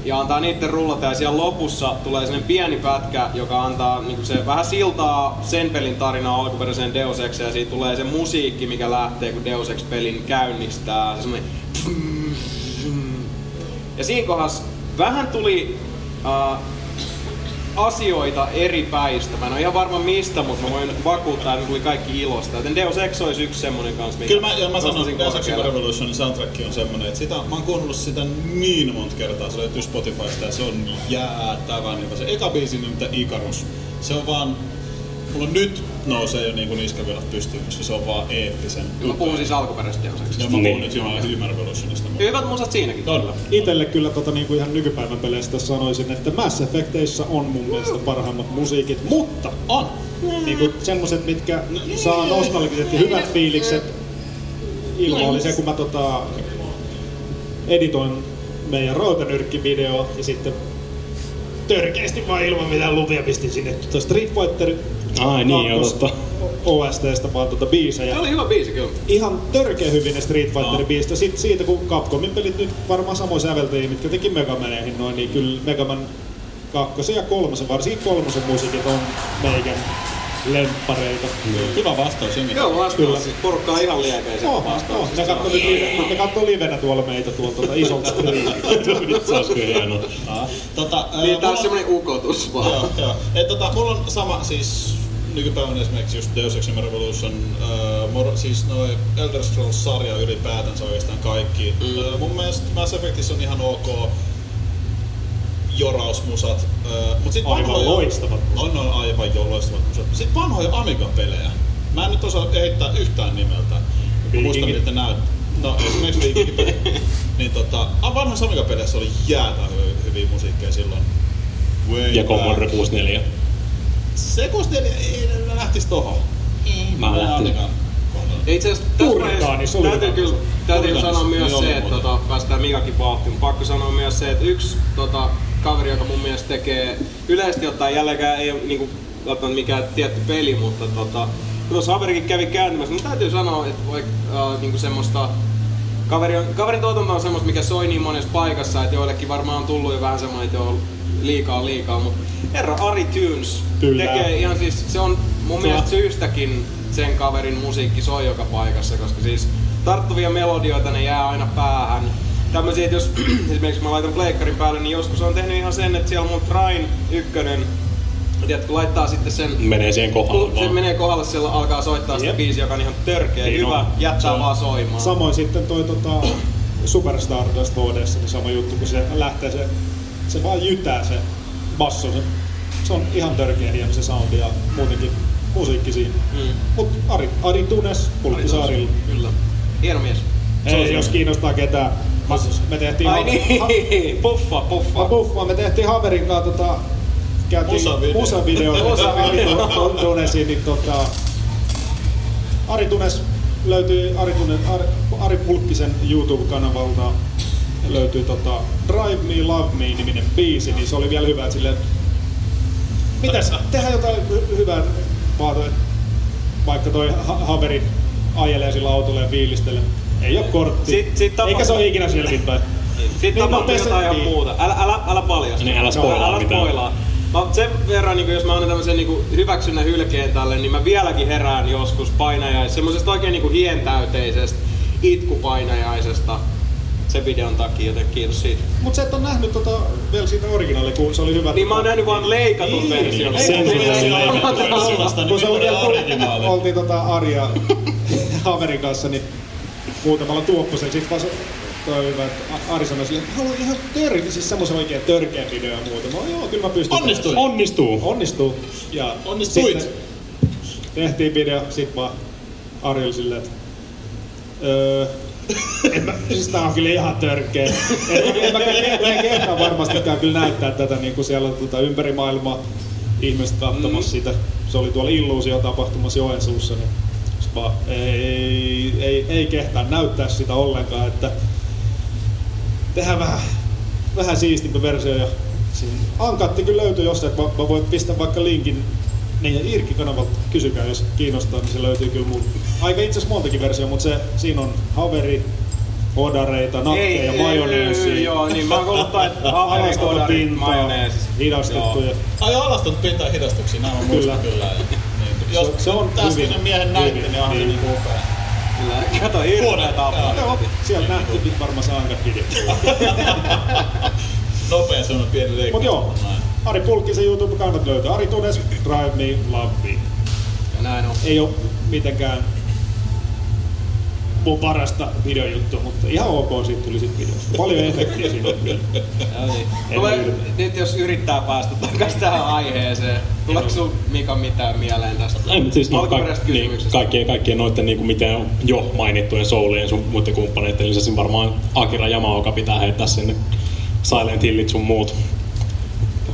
ja antaa niitten rullata, ja siellä lopussa tulee sellainen pieni pätkä, joka antaa niin se vähän siltaa sen pelin tarinaa alkuperäiseen Deus Exeen, ja siitä tulee se musiikki, mikä lähtee, kun Deus Ex-pelin käynnistää. Se ja siinä kohdassa vähän tuli äh, asioita eri päistä. Mä en ole ihan varma mistä, mutta mä voin vakuuttaa, että tuli kaikki ilosta. Joten Deus Ex olisi yksi semmonen kans, mikä... Kyllä mä, mä sanon, että Deus Ex Revolution soundtrack on semmonen, että sitä, mä oon kuunnellut sitä niin monta kertaa, se löytyy Spotifysta ja se on jäätävän hyvä. Se eka biisi nimeltä Icarus, se on vaan... Mulla nyt nousee jo niinku niskavilat pystyyn, koska se on vaan eeppisen. Mä puhun siis alkuperäisestä Deus Exista. Joo, mä puhun nyt Jumala Human Revolutionista. Hyvät musat siinäkin. Todella. Itelle kyllä tota, niinku ihan nykypäivän peleistä sanoisin, että Mass Effecteissä on mun mielestä parhaimmat musiikit, mutta on! Niinku semmoset, mitkä saa nostalgiset ja hyvät fiilikset ilmoillisia, kun mä tota, editoin meidän Routenyrkki-video ja sitten törkeästi vaan ilman mitään lupia pistin sinne tuota Street Fighter Ai niin, joo totta. O S T:stä vaan tuota biisejä. Se oli hyvä biisi kyllä. Ihan törkeä hyvin ne Street Fighterin biisistä. Sitten siitä kun Capcomin pelit nyt varmaan samoin säveltäjiä, mitkä teki Megamaneihin noin, niin kyllä Megaman kakkosen ja kolmosen, varsinkin kolmosen musiikit on meikän lemppareita. Mm. Hyvä vastaus Jengi. Joo vastaus, siis porukka on ihan liekeisiä no, vastaus. Ne kattoo livenä, livenä tuolla meitä tuolta tuolta isolta skriiniltä. Nyt se olisi kyllä hienoa. Tota, niin tää on semmonen ukotus vaan. Joo, joo. Et tota, mulla on sama siis... Nykypäivänä esimerkiksi just Deus Ex Human Revolution, äh, mor- siis noi Elder Scrolls-sarja ylipäätänsä oikeastaan kaikki. Mm. Äh, mun mielestä Mass Effectissä on ihan ok jorausmusat, äh, mut sit aivan vanhoja, loistavat musat. On aivan jo loistavat musat. Sit vanhoja Amiga-pelejä. Mä en nyt osaa heittää yhtään nimeltä. Mä muistan miltä näyttää. No esimerkiksi Viikinki-peli. Niin tota, vanhoissa Amiga-peleissä oli jäätä hy- hyviä musiikkeja silloin. Way ja Commodore kuusikymmentäneljä. Se kosteli ei lähtis tohon. Ei, mä lähtin. Itse asiassa tässä täytyy kyllä täytyy sanoa myös se, se että tota, päästään Mikakin vauhtiin. Pakko sanoa myös se, että yksi tota, kaveri, joka mun mielestä tekee yleisesti ottaen jälleenkään ei niinku, otan mikään tietty peli, mutta tota, tuossa Haverikin kävi kääntymässä. Mutta täytyy sanoa, että voi, äh, niinku semmoista kaveri on, kaverin tuotanto on semmoista, mikä soi niin monessa paikassa, että joillekin varmaan on tullut jo vähän semmoinen, että on liikaa liikaa, mutta herra AriTunes tekee ihan siis, se on mun Kyllä. mielestä syystäkin sen kaverin musiikki soi joka paikassa, koska siis tarttuvia melodioita ne jää aina päähän. Tämmösiä, että jos esimerkiksi mä laitan pleikkarin päälle, niin joskus on tehnyt ihan sen, että siellä on mun Trine ykkönen, tiedätkö, laittaa sitten sen... Menee siihen kohdalle. Se menee kohdalle, siellä alkaa soittaa sitä biisi, joka on ihan törkeä, niin hyvä, on. jättää on. vaan soimaan. Samoin sitten toi tota, Super Stardust vuodessa, niin sama juttu, kun se lähtee se... Se vaan jytää se basso, se, se on ihan törkeä hieno se soundi ja muutenkin musiikki siinä. Mm. Mut Ari, Ari Tunes, Pulkkisaarilla. Kyllä. Hieno mies. Ei, jos kiinnostaa ketään. Mä, me tehtiin... Ai ha- niin, ha- puffa, puffa. Ha- puffa, me tehtiin Haverin kanssa tota... Musavideo. Musavideo. Musavideo Tunesiin, niin tota... Ari Tunes löytyy Ari, Tunes, Ari, Ari Pulkkisen YouTube-kanavalta. Löytyy tota Drive Me, Love Me -niminen biisi, niin se oli vielä hyvä, että silleen, mitäs, tehdään jotain hy- hyvää, vaikka toi ha- haveri ajelee sillä autolla ja fiilistelee, ei oo kortti, sit, sit tapahtu... eikä se oo ikinä silti päin. Sit niin, tapahtuu no, jotain ihan muuta, älä, älä, älä paljasta, niin, älä spoilaa mitään. No, sen verran, niin jos mä annan tämmösen niin hyväksynnän hylkeen tälle, niin mä vieläkin herään joskus painajaisesta, semmosesta oikein niin hientäyteisestä itkupainajaisesta. Se videon takia, joten kiitos siitä. Mut sä et oo nähnyt tota, vielä siitä originaali, kun se oli hyvä. Niin mä oon nähnyt vaan leikatun version. Sen leikatun versiosta, kun se oli originaali. Oltiin tota Arja Haverin kanssa, niin muutamalla tuopposella. Sit vaan se toi hyvä, että Ari sanoi silleen, että haluan ihan törkeä, siis semmosen oikeen törkeä video ja muuta. Mä oon joo, kyllä mä pystyn. Onnistuin! Onnistuu! Onnistuu! Ja onnistuit! Tehtiin video, sit vaan Arja oli silleen, että öö, en mä, siis tää on kyllä ihan törkeä. En, en mä kertaa varmastikaan kyllä näyttää tätä, niin kun siellä on tuota, ympäri maailmaa ihmiset katsomassa mm. sitä. Se oli tuolla Illuusio tapahtumassa Joensuussa, niin vaan ei, ei, ei kehtaa näyttää sitä ollenkaan, että tehdään vähän, vähän siistimpi versio. Ja Ankatti kyllä löytyy jostain, että mä, mä voin pistää vaikka linkin Niin, ja Irkki-kanavalta kysykää, jos kiinnostaa, niin se löytyy kyllä mun. Aika itse asiassa montakin versiota, mutta se, siinä on Haveri, hodareita, nakkeja, majoneesia. Joo, niin mä oon kuuluttaa, että Haveri, hodarit, majoneesis. Hidastettuja. Ai alastunut pintaa hidastuksia, nämä on muista kyllä. Jos täskin miehen näytti, niin onhan se niinku upea. Kyllä, kato hirveä tappaa. Siellä nähty, nyt varmaan saa ankat hidittää. Nopeen sanon pieni leikki. Mut joo. Ari Pulkkisen YouTube-kanavat löytyy AriTunes, Drive Me, Love Me. Näin on. Ei oo mitenkään mun parasta videojuttua, mutta ihan ok siitä tuli sit videosta. Paljon efektiä siinä on kyllä. Niin. Nyt jos yrittää päästä takas tähän aiheeseen, tuleeko sun Mika mitään mieleen tästä? Ei, mutta siis no, ka- niin, kaikkien, kaikkien noitten niinku mitään jo mainittujen Souleen sun muiden kumppaneiden lisäksi varmaan Akira Yamaoka pitää heittää sinne Silent Hillit sun muut.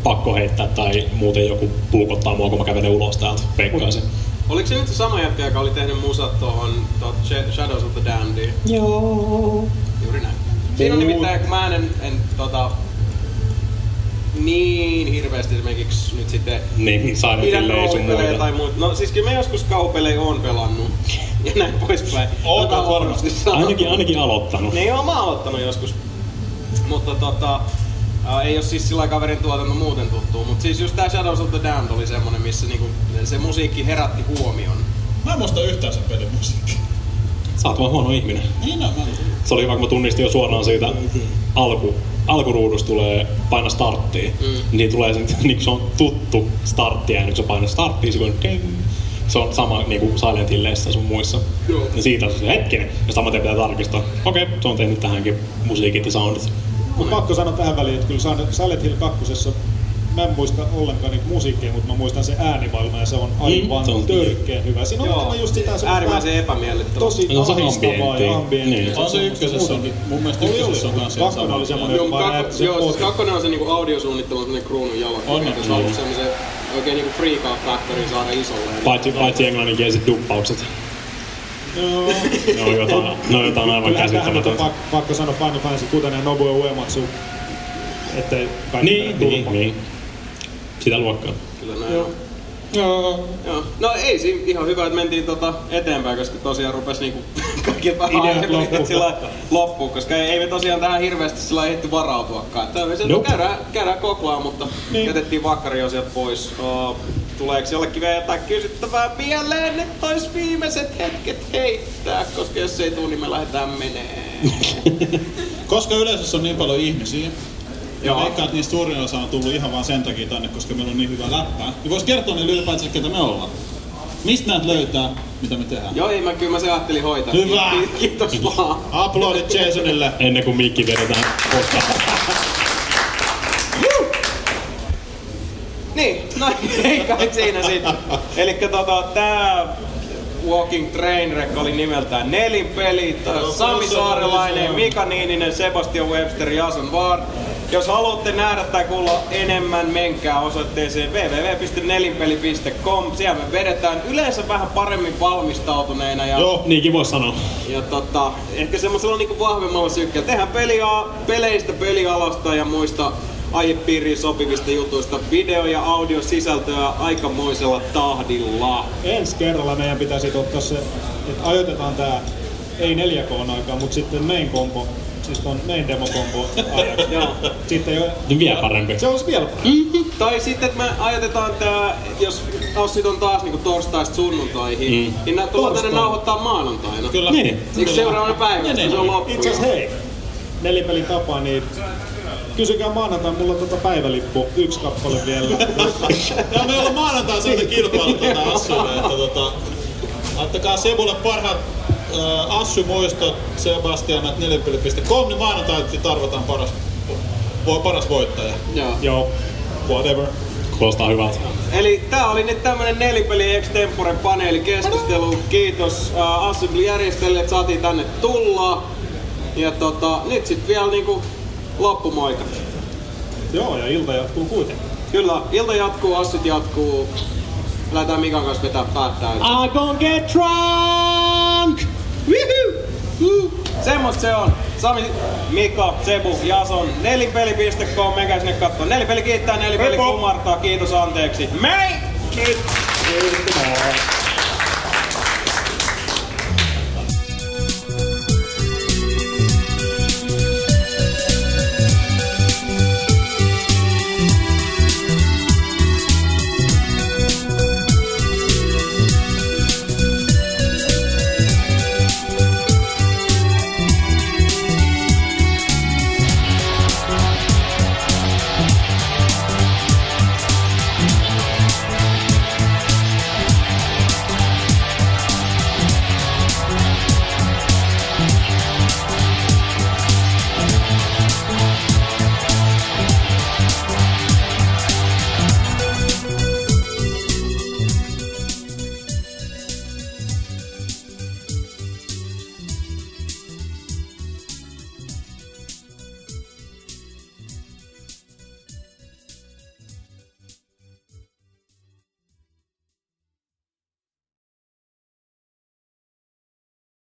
Pakko heittää tai muuten joku puukottaa mua, kun mä kävelen ulos täältä, veikkaan sen. Oliko se nyt se sama jätkä, joka oli tehnyt musat tuohon Shadows of the Damned? Joo. Juuri näin. Siinä on nimittäin, kun mä en, en tota, niin hirveästi esimerkiksi nyt sitten niin, pidän roolipelejä tai muuta. No siis kyllä mä joskus kaupelejä oon pelannut ja näin poispäin. Ootan varmasti. Ainakin, ainakin aloittanut. Ne joo, mä aloittanut joskus. Mutta tota... Uh, ei oo siis sillä kaverin tuotanto muuten tuttuu, mut siis just tää Shadows of the Damned oli semmonen, missä niinku se musiikki herätti huomion. Mä en muista yhtään sen pelin musiikki. Sä oot vaan huono ihminen. Ei no, mä en. Se oli hyvä, kun mä tunnistin jo suoraan siitä mm-hmm. alku, alkuruudusta tulee paina starttiin. Mm. Niin tulee se, niinku se on tuttu starttiääni, kun sä painat starttiin, se on ding. Se on sama niinku Silent Hilleissä sun muissa. Joo. Ja siitä on se hetkinen, ja samaten pitää tarkistaa. Okei, okay, se on tehnyt tähänkin musiikit ja soundit. Mut pakko sanoa tähän väliin, että kyllä Silent Hill kakkosessa mä en muista ollenkaan niitä musiikkia, mutta mä muistan sen äänimaailman ja se on aivan mm, törkeän hyvä. Siinä on aivan just sitä semmoinen äärimmäisen epämiellyttävä. Tosi ahistavaa ja ambientti. On se ykkösessä on, mun mielestä ykkösessä on kanssa semmoinen. Kakkonen oli semmoinen, joka vaan näytti. Joo, siis kakkonen on se niinku audiosuunnittelu, semmoinen kruunun jalka. On. Se on ollut semmoisen oikein niinku freak out factorin saada isolle. Paitsi englanninkieliset duppaukset. Joo. No jotain, no jotain aivan käsittämätöntä. Pak- pakko sanoa Final Fantasy kuusi ja Nobuo Uematsu, ettei kaikki niin, niin, niin. Sitä luokkaa. Kyllä näin. Joo. Joo. Joo. No ei siinä ihan hyvä, että mentiin tota eteenpäin, koska tosiaan rupes niinku kaikki vähän aiemmin sillä loppuun, koska ei me tosiaan tähän hirveästi sillä ehditty varautuakaan. Nope. Käydään, käydään koko ajan, mutta niin. Jätettiin vakariosiat pois. Uh, Tuleeko jollekin vielä jotain kysyttävää mieleen, että ois viimeiset hetket heittää, koska jos ei tule, niin me lähdetään menee. Koska yleisössä on niin paljon ihmisiä, ja veikkaan, että niistä suurin osa on tullut ihan vaan sen takia tänne, koska meillä on niin hyvä läppää, niin vois kertoa niille ylipäätänsä, ketä me ollaan. Mistä näet löytää, mitä me tehdään? Joo, ei, mä kyllä mä se ajattelin hoitaa. Hyvä! Kiitos vaan! Aplodit Jasonille! Ennen kuin mikki vedetään postaa. Niin, no ei kai siinä sitten. Elikkä tota, tää Walking Trainwreck oli nimeltään Nelinpeli. Sami Saarilainen, Mika Niininen, Sebastian Webster, Jason Waard. Jos haluatte nähdä tai kuulla enemmän, menkää osoitteeseen double-u double-u double-u piste nelinpeli piste com. Siellä me vedetään yleensä vähän paremmin valmistautuneina. Ja, joo, niinkin voi sanoa. Ja tota, ehkä semmoisella niinku vahvemmalla sykkeellä. Tehdään peliä, peleistä, pelialasta ja muista aihepiiriin sopivista jutuista, video- ja audiosisältöä aikamoisella tahdilla. Ensi kerralla meidän pitäisi ottaa se, että ajoitetaan tää, ei neljä koo aikaa, mut sitten main combo, siis ton main demo combo ajaksi. Sitten jo... Niin vielä parempi. Se olisi vielä parempi. Mm-hmm. Tai sitten, että me ajoitetaan tää, jos Ossit on taas niinku torstaista sunnuntaihin, mm. niin tullaan tänne nauhoittaa maanantaina. Kyllä. Niin. Eikö seuraavana päivänä, se on loppu? Itse asiassa hei, nelipelin tapa, niin kysykää maanantain, mulla on tota päivälippu, yksi kappale vielä. Ja me ollaan maanantain sieltä kilpailutuota Assulle, että tota... Antakaa Sebulle parhaat äh, Assu-muistot sebastian at nelinpeli piste com, niin maanantain tarvitaan paras, vo, paras voittaja. Joo. Joo. Whatever. Kuulostaa hyvältä. Eli tää oli nyt tämmönen nelipeli extempore paneeli keskustelu. Kiitos äh, Assulle järjestäjille, että saatiin tänne tulla. Ja tota, nyt sit vielä niinku... Loppumoika. Joo, ja ilta jatkuu kuitenkin. Kyllä, ilta jatkuu, assit jatkuu. Lähdetään Mikan kanssa vetää päättää. I gon' get drunk! Woohoo! Semmosta se on. Sami, Mika, Sebu, Jason, nelinpeli piste com. Menkää sinne kattoo. Nelipeli kiittää, nelipeli kumartaa. Kiitos, anteeksi. Mei! Kiitos! Kiitos.